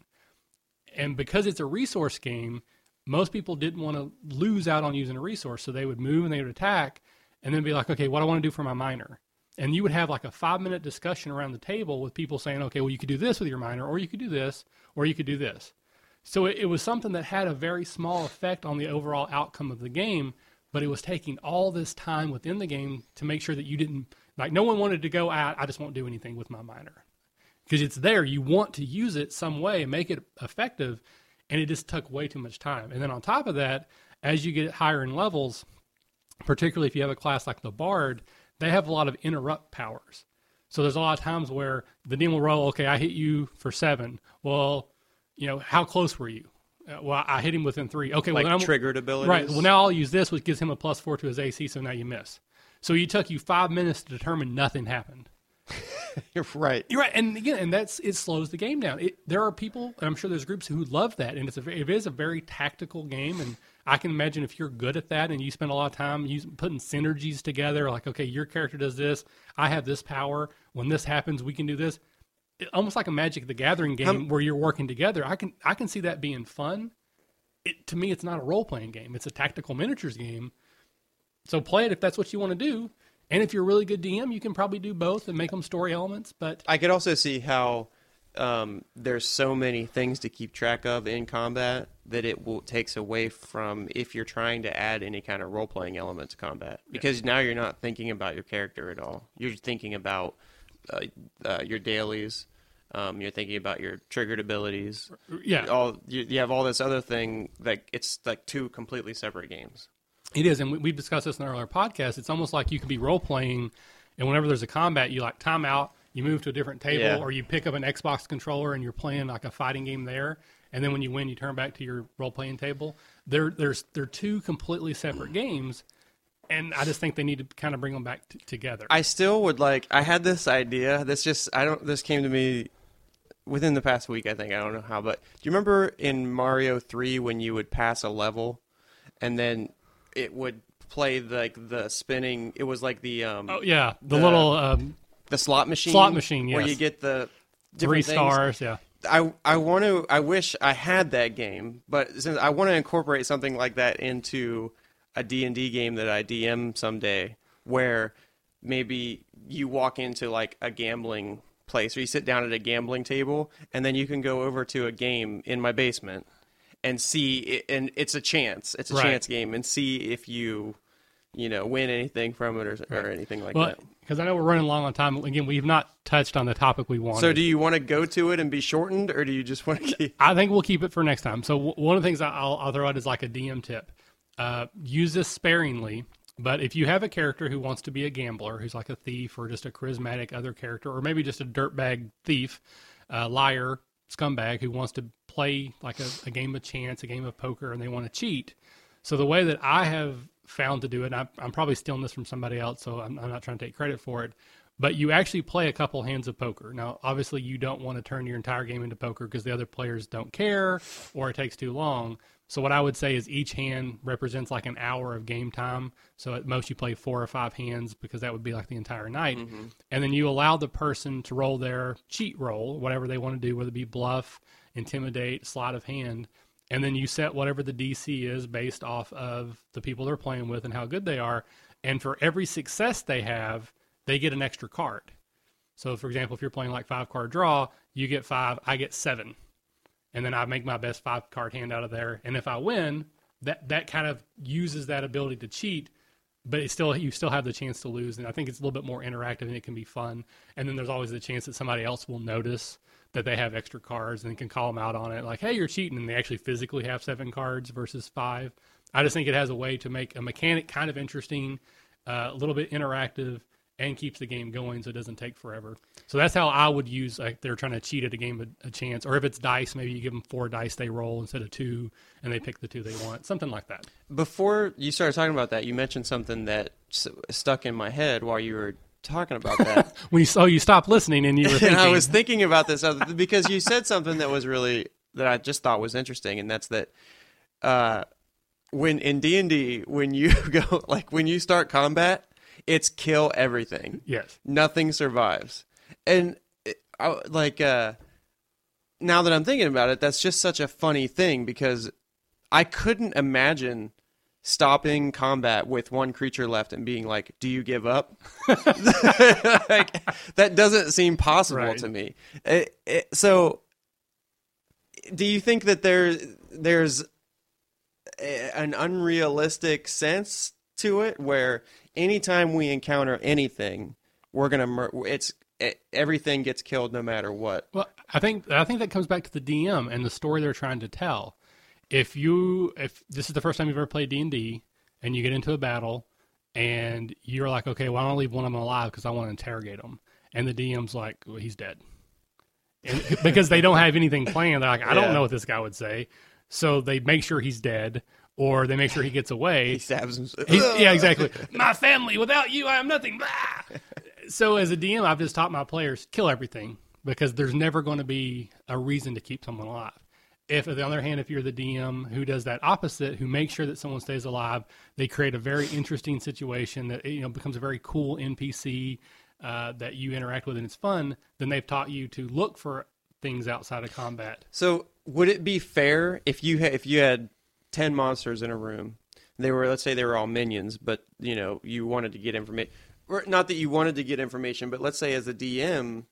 And because it's a resource game, most people didn't want to lose out on using a resource, so they would move and they would attack, and then be like, okay, what do I want to do for my minor? And you would have like a 5-minute discussion around the table with people saying, okay, well, you could do this with your minor, or you could do this, or you could do this. So it was something that had a very small effect on the overall outcome of the game, but it was taking all this time within the game to make sure that you didn't... Like, no one wanted to go out, I just won't do anything with my minor. Because it's there, you want to use it some way, make it effective, and it just took way too much time. And then on top of that, as you get higher in levels, particularly if you have a class like the Bard, they have a lot of interrupt powers. So there's a lot of times where the DM will roll, okay, I hit you for 7. Well, how close were you? Well, I hit him within 3. Okay, well, like triggered abilities? Right, well, now I'll use this, which gives him a +4 to his AC, so now you miss. So it took you 5 minutes to determine nothing happened. You're right. And it slows the game down. There are people, and I'm sure there's groups who love that, and it is a very tactical game, and I can imagine if you're good at that and you spend a lot of time putting synergies together, like, okay, your character does this, I have this power, when this happens, we can do this. Almost like a Magic the Gathering game where you're working together. I can see that being fun. To me, it's not a role-playing game. It's a tactical miniatures game. So play it if that's what you want to do. And if you're a really good DM, you can probably do both and make them story elements. But I could also see how there's so many things to keep track of in combat that it takes away from if you're trying to add any kind of role-playing element to combat. Because now you're not thinking about your character at all. You're thinking about your dailies. You're thinking about your triggered abilities. Yeah. You have all this other thing. It's like two completely separate games. It is, and we've discussed this in our earlier podcast. It's almost like you could be role-playing, and whenever there's a combat, you like time out, you move to a different table, or you pick up an Xbox controller and you're playing like a fighting game there, and then when you win, you turn back to your role-playing table. They're two completely separate games, and I just think they need to kind of bring them back together. I still would like... I had this idea. This came to me within the past week, I think. I don't know how, but do you remember in Mario 3 when you would pass a level, and then... it would play the spinning. It was like the the slot machine. Slot machine, yes. Where you get the different 3 stars. Things. Yeah. I wish I had that game, but since I want to incorporate something like that into a D&D game that I DM someday, where maybe you walk into like a gambling place or you sit down at a gambling table, and then you can go over to a game in my basement. And see, it's a chance game, and see if you win anything from it or anything like that. Because I know we're running long on time. Again, we've not touched on the topic we wanted. So do you want to go to it and be shortened, or do you just want to keep... I think we'll keep it for next time. So one of the things I'll throw out is like a DM tip. Use this sparingly, but if you have a character who wants to be a gambler, who's like a thief or just a charismatic other character, or maybe just a dirtbag thief, liar, scumbag who wants to play like a game of chance, a game of poker, and they want to cheat. So the way that I have found to do it, and I'm probably stealing this from somebody else, so I'm not trying to take credit for it, but you actually play a couple hands of poker. Now, obviously you don't want to turn your entire game into poker because the other players don't care or it takes too long. So what I would say is each hand represents like an hour of game time. So at most you play 4 or 5 hands because that would be like the entire night. Mm-hmm. And then you allow the person to roll their cheat roll, whatever they want to do, whether it be bluff, intimidate, sleight of hand. And then you set whatever the DC is based off of the people they're playing with and how good they are. And for every success they have, they get an extra card. So, for example, if you're playing like 5-card draw, you get 5, I get 7. And then I make my best 5-card hand out of there. And if I win, that kind of uses that ability to cheat, but it's still, you still have the chance to lose. And I think it's a little bit more interactive and it can be fun. And then there's always the chance that somebody else will notice that they have extra cards and can call them out on it. Like, hey, you're cheating. And they actually physically have 7 cards versus 5. I just think it has a way to make a mechanic kind of interesting, a little bit interactive, and keeps the game going so it doesn't take forever. So that's how I would use, like, they're trying to cheat at a game a chance. Or if it's dice, maybe you give them 4 dice they roll instead of 2, and they pick the 2 they want. Something like that. Before you started talking about that, you mentioned something that stuck in my head while you were talking about that. You stopped listening and you were thinking. And I was thinking about this because you said something that was really, that I just thought was interesting, and that's that when in D&D, when you go, like, when you start combat, it's kill everything. Yes. Nothing survives. And now that I'm thinking about it, that's just such a funny thing, because I couldn't imagine stopping combat with 1 creature left and being like, do you give up? Like, that doesn't seem possible to me. So do you think that there's an unrealistic sense to it where anytime we encounter anything, we're going to everything gets killed no matter what? Well, I think that comes back to the DM and the story they're trying to tell. If this is the first time you've ever played D&D and you get into a battle and you're like, okay, well, I don't leave one of them alive because I want to interrogate them. And the DM's like, well, he's dead. And because they don't have anything planned. They're like, I don't know what this guy would say. So they make sure he's dead, or they make sure he gets away. He stabs himself. Yeah, exactly. My family, without you, I am nothing. Blah! So as a DM, I've just taught my players, kill everything, because there's never going to be a reason to keep someone alive. If, on the other hand, if you're the DM who does that opposite, who makes sure that someone stays alive, they create a very interesting situation that, you know, becomes a very cool NPC that you interact with and it's fun, then they've taught you to look for things outside of combat. So would it be fair if you had 10 monsters in a room, let's say they were all minions, but, you know, you wanted to get information, or not that you wanted to get information, but let's say as a DM,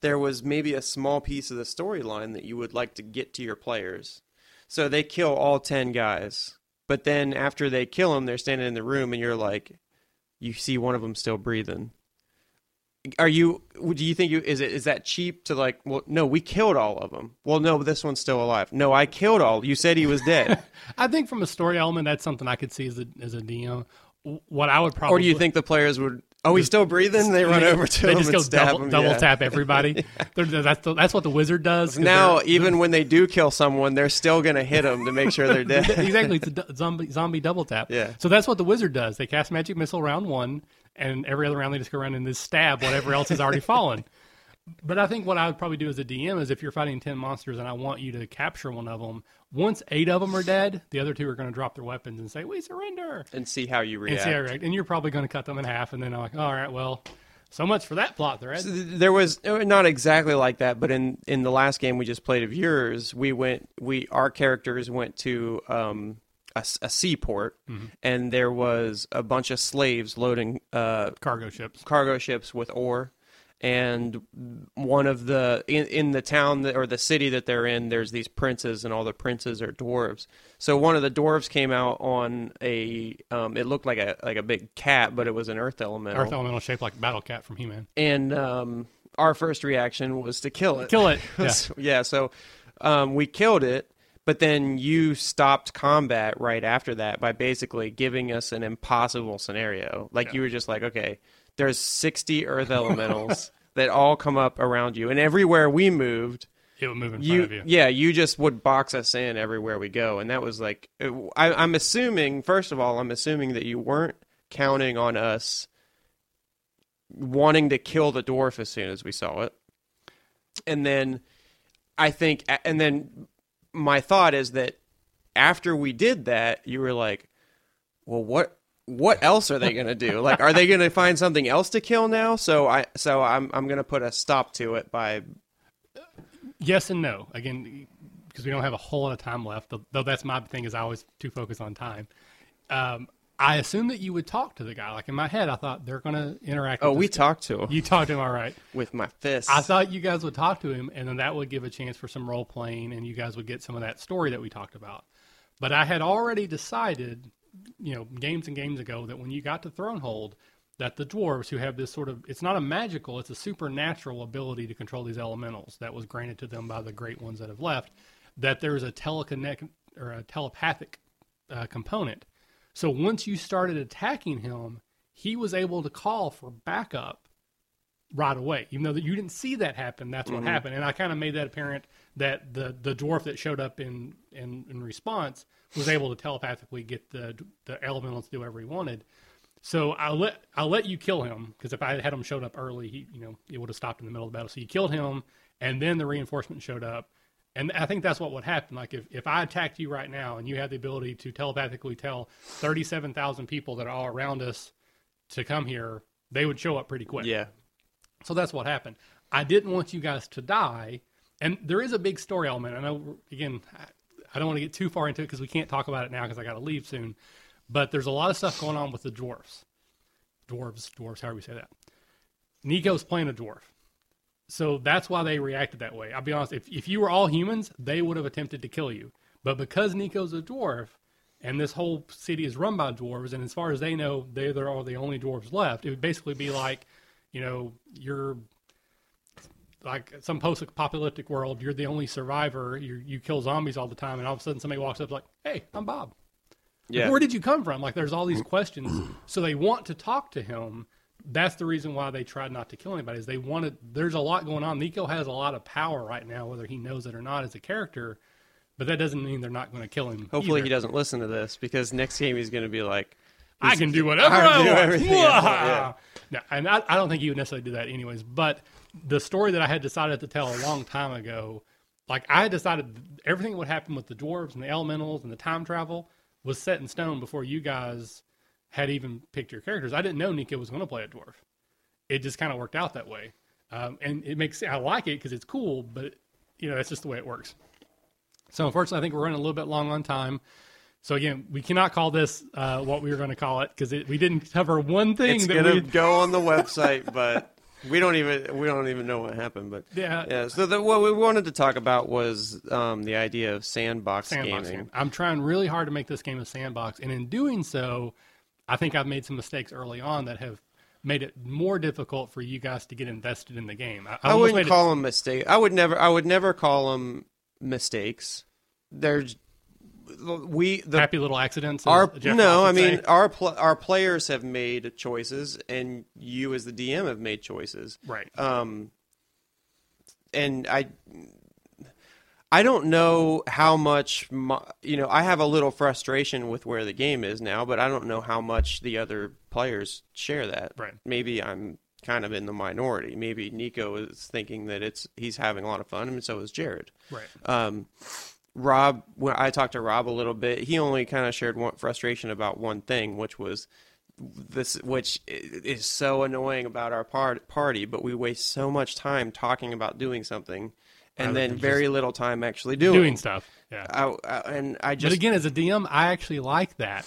there was maybe a small piece of the storyline that you would like to get to your players. So they kill all 10 guys, but then after they kill them, they're standing in the room and you're like, you see one of them still breathing. Is that cheap to, like, well, no, we killed all of them. Well, no, this one's still alive. No, I killed all. You said he was dead. I think from a story element, that's something I could see as a DM. What I would probably, or do you think the players would, oh, he's still breathing? They run over to him and stab him. They just go double tap everybody. Yeah. That's what the wizard does. Now, even when they do kill someone, they're still going to hit them to make sure they're dead. Exactly. It's a zombie double tap. Yeah. So that's what the wizard does. They cast Magic Missile round 1, and every other round they just go around and just stab whatever else has already fallen. But I think what I would probably do as a DM is, if you're fighting 10 monsters and I want you to capture one of them, once 8 of them are dead, the other 2 are going to drop their weapons and say, we surrender. And see how you react. And you're probably going to cut them in half. And then I'm like, all right, well, so much for that plot thread. So there was, not exactly like that, but in the last game we just played of yours, our characters went to a seaport, mm-hmm. and there was a bunch of slaves loading cargo ships with ore. And one of the in the town that, or the city that they're in, there's these princes, and all the princes are dwarves. So one of the dwarves came out on a it looked like a big cat, but it was an earth elemental shaped like a battle cat from He-Man. And our first reaction was to kill it. Yeah. So we killed it, but then you stopped combat right after that by basically giving us an impossible scenario. Like, you were just like, okay, there's 60 earth elementals that all come up around you. And everywhere we moved, it would move in front of you. Yeah, you just would box us in everywhere we go. And that was like, I'm assuming that you weren't counting on us wanting to kill the dwarf as soon as we saw it. And then my thought is that after we did that, you were like, well, what else are they going to do? Like, are they going to find something else to kill now? So I'm going to put a stop to it by. Yes and no. Again, because we don't have a whole lot of time left, though that's my thing is I always too focused on time. I assume that you would talk to the guy. Like in my head, I thought they're going to interact. Oh, we talked to him. You talked to him, all right. With my fist. I thought you guys would talk to him, and then that would give a chance for some role playing, and you guys would get some of that story that we talked about. But I had already decided, you know, games and games ago, that when you got to Thronehold, that the dwarves who have this sort of, it's not a magical, it's a supernatural ability to control these elementals that was granted to them by the great ones that have left, that there's a telepathic component. So once you started attacking him, he was able to call for backup right away. Even though that you didn't see that happen, that's what happened. And I kind of made that apparent that the dwarf that showed up in response was able to telepathically get the elemental to do whatever he wanted. So I let you kill him, because if I had him showed up early, it would have stopped in the middle of the battle. So you killed him, and then the reinforcement showed up. And I think that's what would happen. Like if I attacked you right now and you had the ability to telepathically tell 37,000 people that are all around us to come here, they would show up pretty quick. Yeah. So that's what happened. I didn't want you guys to die. And there is a big story element. I know, again, I don't want to get too far into it because we can't talk about it now because I got to leave soon. But there's a lot of stuff going on with the dwarves. Dwarves, however we say that. Nico's playing a dwarf. So that's why they reacted that way. I'll be honest, if you were all humans, they would have attempted to kill you. But because Nico's a dwarf, and this whole city is run by dwarves, and as far as they know, they are the only dwarves left, it would basically be like, you know, you're like some post-apocalyptic world, you're the only survivor, you kill zombies all the time, and all of a sudden somebody walks up like, hey, I'm Bob. Yeah. Like, where did you come from? Like, there's all these questions, so they want to talk to him. That's the reason why they tried not to kill anybody, is they wanted, there's a lot going on. Nico has a lot of power right now, whether he knows it or not as a character, but that doesn't mean they're not going to kill him. Hopefully he doesn't listen to this, because next game he's going to be like, I can do whatever I want. Yeah. No, and I don't think he would necessarily do that anyways, but the story that I had decided to tell a long time ago, like I had decided everything that would happen with the dwarves and the elementals and the time travel was set in stone before you guys had even picked your characters. I didn't know Nico was going to play a dwarf. It just kind of worked out that way. And it makes, I like it because it's cool, but you know, that's just the way it works. So unfortunately, I think we're running a little bit long on time. So again, we cannot call this what we were going to call it, because we didn't cover one thing. It's going to go on the website, but we don't even know what happened. But yeah. So what we wanted to talk about was the idea of sandbox gaming. I'm trying really hard to make this game a sandbox, and in doing so, I think I've made some mistakes early on that have made it more difficult for you guys to get invested in the game. I wouldn't call them mistakes. I would never call them mistakes. Happy little accidents. Our players have made choices, and you as the DM have made choices. Right. And I don't know how much, I have a little frustration with where the game is now, but I don't know how much the other players share that. Right. Maybe I'm kind of in the minority. Maybe Nico is thinking that he's having a lot of fun, and so is Jared. Right. Rob, when I talked to Rob a little bit, he only kind of shared one frustration about one thing, which was this, which is so annoying about our party, but we waste so much time talking about doing something. And then very little time actually doing stuff. Yeah. But again, as a DM, I actually like that,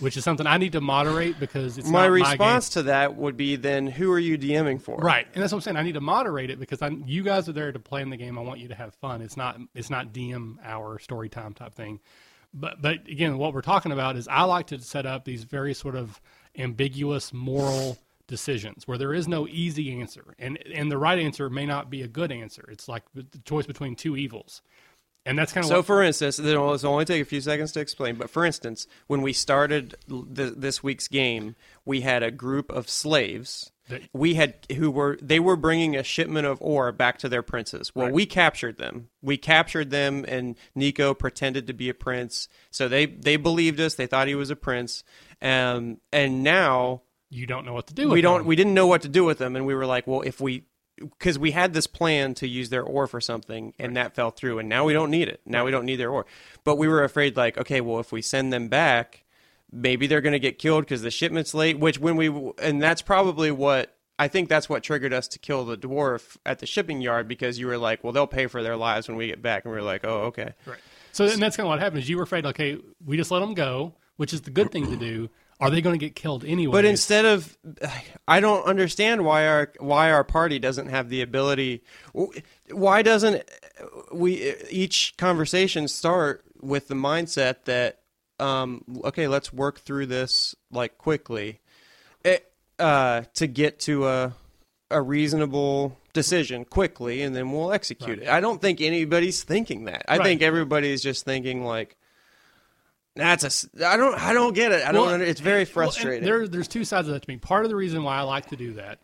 which is something I need to moderate, because it's my response to that would be, then who are you DMing for? Right. And that's what I'm saying. I need to moderate it, because you guys are there to play in the game. I want you to have fun. It's not DM hour story time type thing. But again, what we're talking about is I like to set up these very sort of ambiguous moral decisions where there is no easy answer, and the right answer may not be a good answer. It's like the choice between two evils, and that's kind of for instance, it'll only take a few seconds to explain, but for instance, when we started this week's game, we had a group of slaves who were bringing a shipment of ore back to their princes. Well, right. We captured them, and Nico pretended to be a prince, so they believed us. They thought he was a prince, and now. You don't know what to do with them. We didn't know what to do with them, and we were like, well, because we had this plan to use their ore for something, and that fell through, and now we don't need it. Now we don't need their ore. But we were afraid, like, okay, well, if we send them back, maybe they're going to get killed because the shipment's late, and that's probably what I think that's what triggered us to kill the dwarf at the shipping yard, because you were like, well, they'll pay for their lives when we get back. And we were like, oh, okay. Right. So then that's kind of what happened, is you were afraid, okay, we just let them go, which is the good thing to do. Are they going to get killed anyway? But instead of, I don't understand why our party doesn't have the ability. Why doesn't we each conversation start with the mindset that, okay, let's work through this like quickly to get to a reasonable decision quickly, and then we'll execute it. I don't think anybody's thinking that. I think everybody's just thinking like, I don't get it. It's very frustrating. Well, there's two sides of that to me. Part of the reason why I like to do that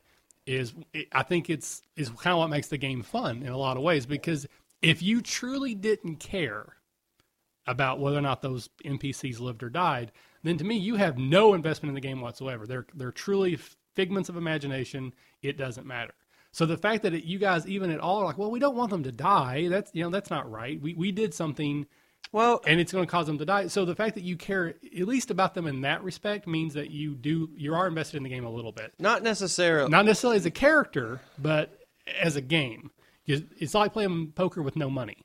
is kind of what makes the game fun in a lot of ways, because if you truly didn't care about whether or not those NPCs lived or died, then to me, you have no investment in the game whatsoever. They're truly figments of imagination. It doesn't matter. So the fact that you guys even at all are like, well, we don't want them to die. That's, you know, that's not right. We did something. Well, and it's going to cause them to die. So the fact that you care at least about them in that respect means that you are invested in the game a little bit. Not necessarily as a character, but as a game. It's like playing poker with no money.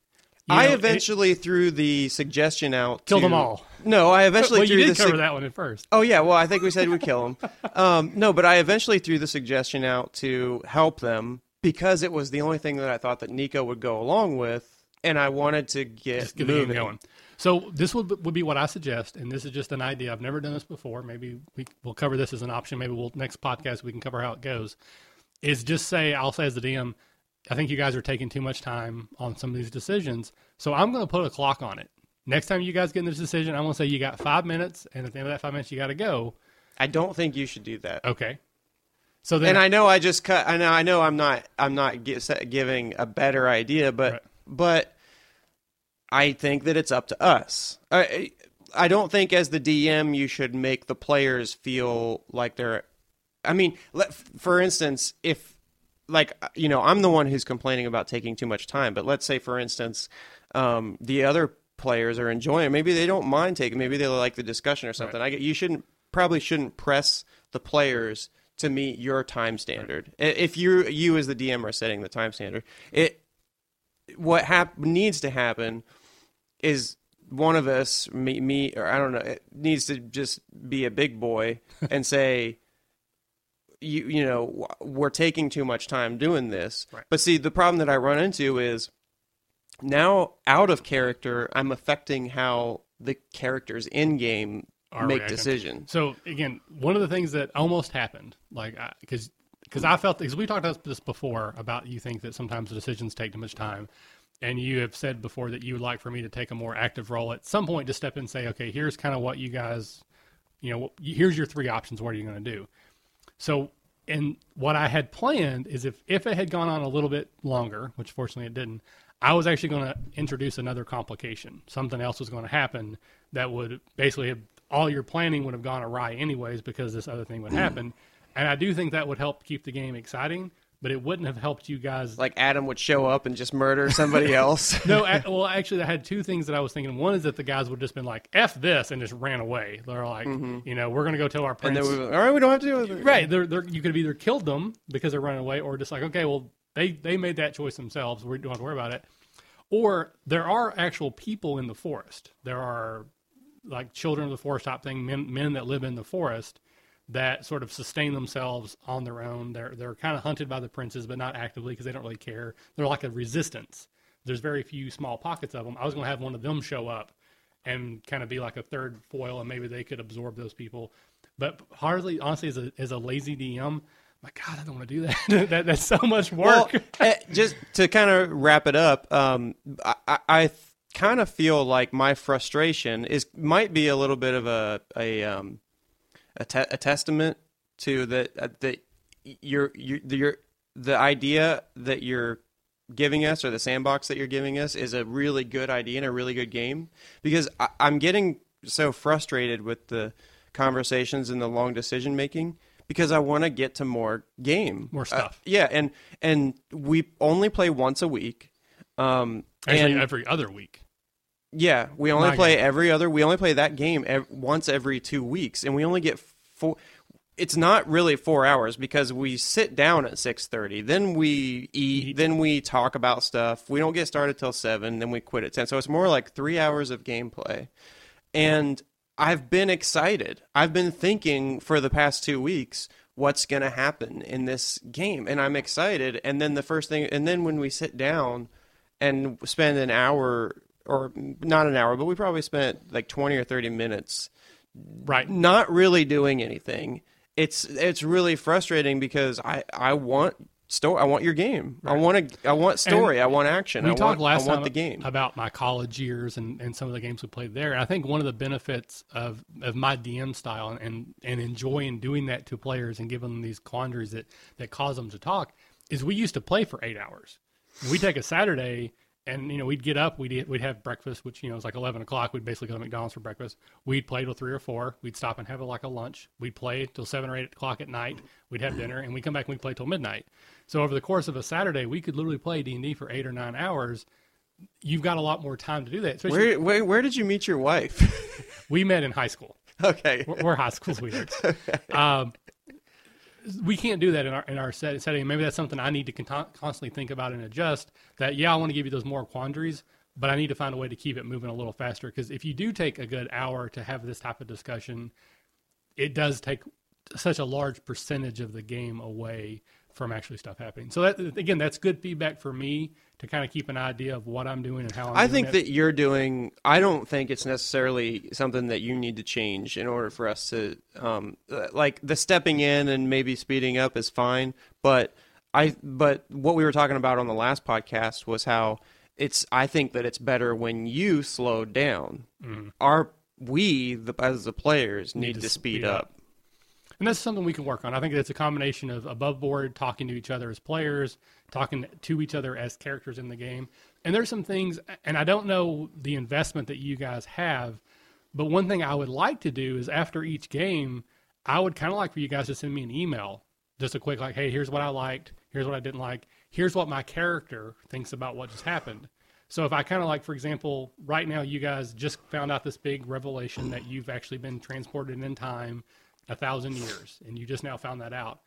I eventually threw the suggestion out. Kill them all. No, I eventually threw the... Well, you did cover that one at first. Oh, yeah. Well, I think we said we'd kill them. No, but I eventually threw the suggestion out to help them, because it was the only thing that I thought that Nico would go along with. And I wanted to get the game going. So this would be what I suggest, and this is just an idea. I've never done this before. Maybe we'll cover this as an option. Maybe next podcast we can cover how it goes. Is just say, I'll say as the DM, I think you guys are taking too much time on some of these decisions, so I'm going to put a clock on it. Next time you guys get in this decision, I'm going to say you got 5 minutes, and at the end of that 5 minutes, you got to go. I don't think you should do that. Okay. So then, and I know I just cut. I know I'm not giving a better idea, but. Right. But I think that it's up to us. I don't think as the DM you should make the players feel like they're... I mean, for instance, if, like, you know, I'm the one who's complaining about taking too much time. But let's say, for instance, the other players are enjoying it. Maybe they don't mind taking... Maybe they like the discussion or something. Right. You probably shouldn't press the players to meet your time standard. Right. If you as the DM are setting the time standard, what needs to happen is one of us, me, or I don't know, it needs to just be a big boy and say, you know, we're taking too much time doing this. Right. But see, the problem that I run into is now out of character, I'm affecting how the characters in game make decisions. So again, one of the things that almost happened, like, because we talked about this before about you think that sometimes the decisions take too much time, and you have said before that you would like for me to take a more active role at some point to step in and say, okay, here's kind of what you guys, you know, here's your three options. What are you going to do? So, and what I had planned is if it had gone on a little bit longer, which fortunately it didn't, I was actually going to introduce another complication. Something else was going to happen that would basically all your planning would have gone awry anyways, because this other thing would happen. And I do think that would help keep the game exciting, but it wouldn't have helped you guys. Like Adam would show up and just murder somebody else. No, well, actually, I had two things that I was thinking. One is that the guys would have just been like, F this, and just ran away. They're like, you know, we're going to go tell our parents. And then we were like, all right, we don't have to do it. Right. You could have either killed them because they're running away, or just like, okay, well, they made that choice themselves. We don't have to worry about it. Or there are actual people in the forest. There are like children of the forest type thing, men that live in the forest, that sort of sustain themselves on their own. They're kind of hunted by the princes, but not actively, because they don't really care. They're like a resistance. There's very few small pockets of them. I was going to have one of them show up and kind of be like a third foil, and maybe they could absorb those people. But hardly, honestly, as a lazy DM, my God, I don't want to do that. That's so much work. Well, just to kind of wrap it up, I kind of feel like my frustration might be a little bit of a testament to the idea that you're giving us, or the sandbox that you're giving us, is a really good idea and a really good game, because I'm getting so frustrated with the conversations and the long decision making, because I want to get to more game, more stuff. And we only play once a week. Actually, every other week. Yeah, we only play that game every 2 weeks, and we only get four. it's not really 4 hours because we sit down at 6:30, then we eat, then we talk about stuff. We don't get started till 7, then we quit at 10. So it's more like 3 hours of gameplay. And I've been excited. I've been thinking for the past 2 weeks, what's going to happen in this game? And I'm excited. And then the first thing, and then when we sit down and spend an hour, or not an hour, but we probably spent like 20 or 30 minutes right, not really doing anything. It's really frustrating because I want your game. Right. I want story. And I want action. I want the game. About my college years and some of the games we played there. I think one of the benefits of my DM style and enjoying doing that to players and giving them these quandaries that cause them to talk is we used to play for 8 hours. We take a Saturday and, we'd get up, we'd have breakfast, which, was like 11 o'clock. We'd basically go to McDonald's for breakfast. We'd play till 3 or 4. We'd stop and have a lunch. We'd play till 7 or 8 o'clock at night. We'd have dinner and we'd come back and we'd play till midnight. So over the course of a Saturday, we could literally play D&D for 8 or 9 hours. You've got a lot more time to do that. Where did you meet your wife? We met in high school. Okay. We're high school sweethearts. Okay. We can't do that in our setting. Maybe that's something I need to constantly think about and adjust. That, I want to give you those more quandaries, but I need to find a way to keep it moving a little faster. Because if you do take a good hour to have this type of discussion, it does take such a large percentage of the game away from actually stuff happening. So that, again, that's good feedback for me to kind of keep an idea of what I'm doing and how I'm doing it. I think that you're doing, I don't think it's necessarily something that you need to change in order for us to, like the stepping in and maybe speeding up is fine. But what we were talking about on the last podcast was how I think that it's better when you slow down. Mm-hmm. As the players need to speed up. And that's something we can work on. I think that's a combination of above board, talking to each other as players, talking to each other as characters in the game. And there's some things, and I don't know the investment that you guys have, but one thing I would like to do is after each game, I would kind of like for you guys to send me an email, just a quick like, hey, here's what I liked, here's what I didn't like, here's what my character thinks about what just happened. So if I kind of like, for example, right now you guys just found out this big revelation that you've actually been transported in time 1,000 years, and you just now found that out.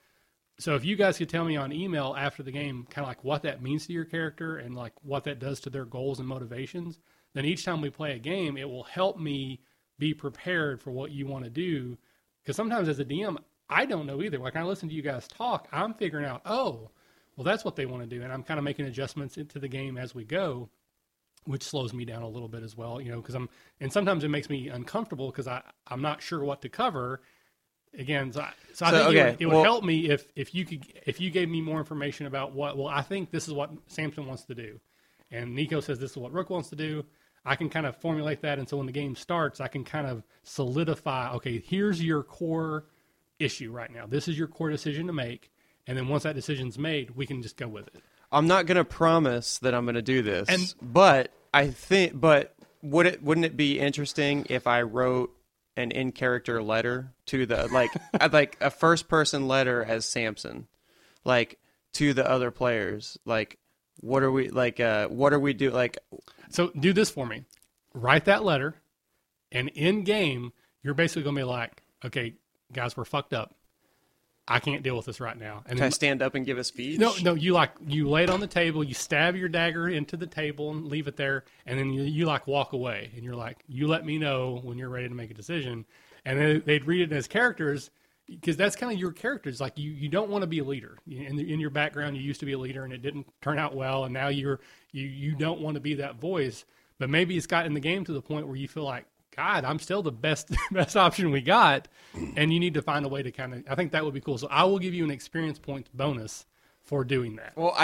So if you guys could tell me on email after the game kind of like what that means to your character and like what that does to their goals and motivations, then each time we play a game, it will help me be prepared for what you want to do. Because sometimes as a DM, I don't know either. Like I listen to you guys talk, I'm figuring out, oh, well, that's what they want to do. And I'm kind of making adjustments into the game as we go, which slows me down a little bit as well, because and sometimes it makes me uncomfortable because I'm not sure what to cover. Again, so I think it would help me if you gave me more information about I think this is what Samson wants to do. And Nico says this is what Rook wants to do. I can kind of formulate that. And so when the game starts, I can kind of solidify, okay, here's your core issue right now. This is your core decision to make. And then once that decision's made, we can just go with it. I'm not going to promise that I'm going to do this, but wouldn't it be interesting if I wrote an in-character letter to the, like a first-person letter as Samson, like to the other players, like what are we doing? Like, so do this for me, write that letter, and in game you're basically gonna be like, okay, guys, we're fucked up. I can't deal with this right now. And can I stand up and give a speech? No. You lay it on the table. You stab your dagger into the table and leave it there. And then you walk away. And you're like, you let me know when you're ready to make a decision. And then they'd read it as characters because that's kind of your characters. Like you don't want to be a leader. In your background, you used to be a leader and it didn't turn out well. And now you don't want to be that voice. But maybe it's gotten the game to the point where you feel like, God, I'm still the best option we got, and you need to find a way to kind of, I think that would be cool. So I will give you an experience points bonus for doing that. Well,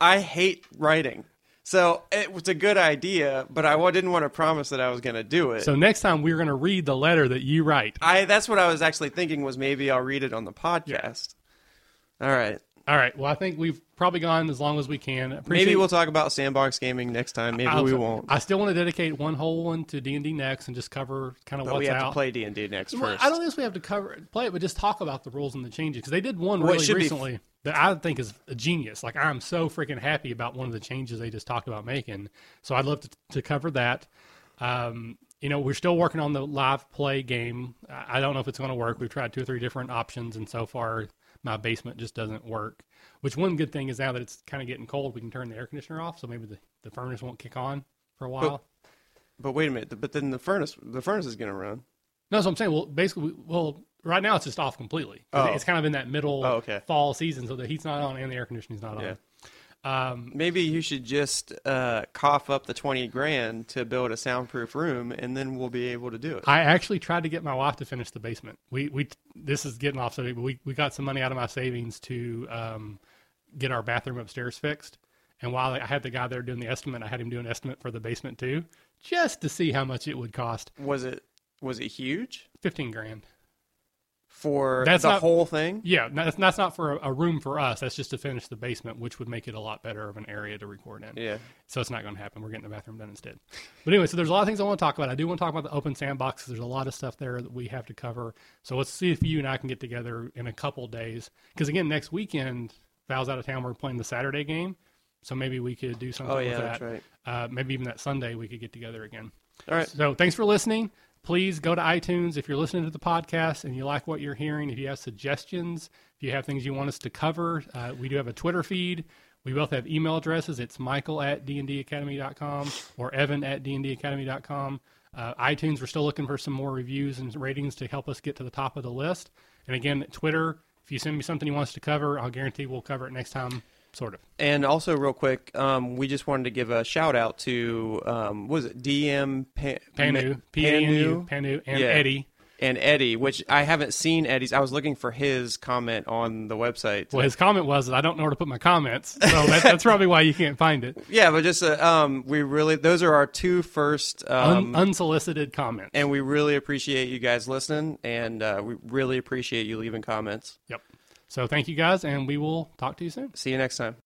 I hate writing. So it was a good idea, but I didn't want to promise that I was going to do it. So next time we're going to read the letter that you write. That's what I was actually thinking was maybe I'll read it on the podcast. Yeah. All right. Well, I think we've probably gone as long as we can. Maybe we'll talk about sandbox gaming next time. Maybe we won't. I still want to dedicate one whole one to D&D next and just cover kind of what's out. We have to play D&D next first. I don't think we have to play it, but just talk about the rules and the changes. Because they did one really recently that I think is a genius. Like, I'm so freaking happy about one of the changes they just talked about making. So I'd love to cover that. You know, we're still working on the live play game. I don't know if it's going to work. We've tried 2 or 3 different options, and so far my basement just doesn't work. Which one good thing is now that it's kind of getting cold, we can turn the air conditioner off, so maybe the furnace won't kick on for a while. But wait a minute. But then the furnace is going to run. No, so I'm saying, well, basically, right now it's just off completely. Oh. It's kind of in that middle fall season, so the heat's not on and the air conditioning's not on. Maybe you should just cough up the $20,000 to build a soundproof room, and then we'll be able to do it. I actually tried to get my wife to finish the basement. This is getting off subject, but we got some money out of my savings to get our bathroom upstairs fixed. And while I had the guy there doing the estimate, I had him do an estimate for the basement too, just to see how much it would cost. Was it huge? $15,000 for whole thing? Yeah, that's not for a room for us. That's just to finish the basement, which would make it a lot better of an area to record in. Yeah. So it's not going to happen. We're getting the bathroom done instead. But anyway, so there's a lot of things I want to talk about. I do want to talk about the open sandbox. There's a lot of stuff there that we have to cover. So let's see if you and I can get together in a couple days. Because again, next weekend, Val's out of town. We're playing the Saturday game. So maybe we could do something with that. That's right. Maybe even that Sunday we could get together again. All right. So thanks for listening. Please go to iTunes if you're listening to the podcast and you like what you're hearing. If you have suggestions, if you have things you want us to cover, we do have a Twitter feed. We both have email addresses. It's michael@dndacademy.com or evan@dndacademy.com. iTunes, we're still looking for some more reviews and ratings to help us get to the top of the list. And again, Twitter, if you send me something you want us to cover, I'll guarantee we'll cover it next time. Sort of. And also, real quick, we just wanted to give a shout out to DM Panu and Eddie. And Eddie, which I haven't seen Eddie's. I was looking for his comment on the website. Well, his comment was, I don't know where to put my comments. So that's probably why you can't find it. Yeah, but just those are our 2 first. Unsolicited comments. And we really appreciate you guys listening, and we really appreciate you leaving comments. Yep. So thank you guys, and we will talk to you soon. See you next time.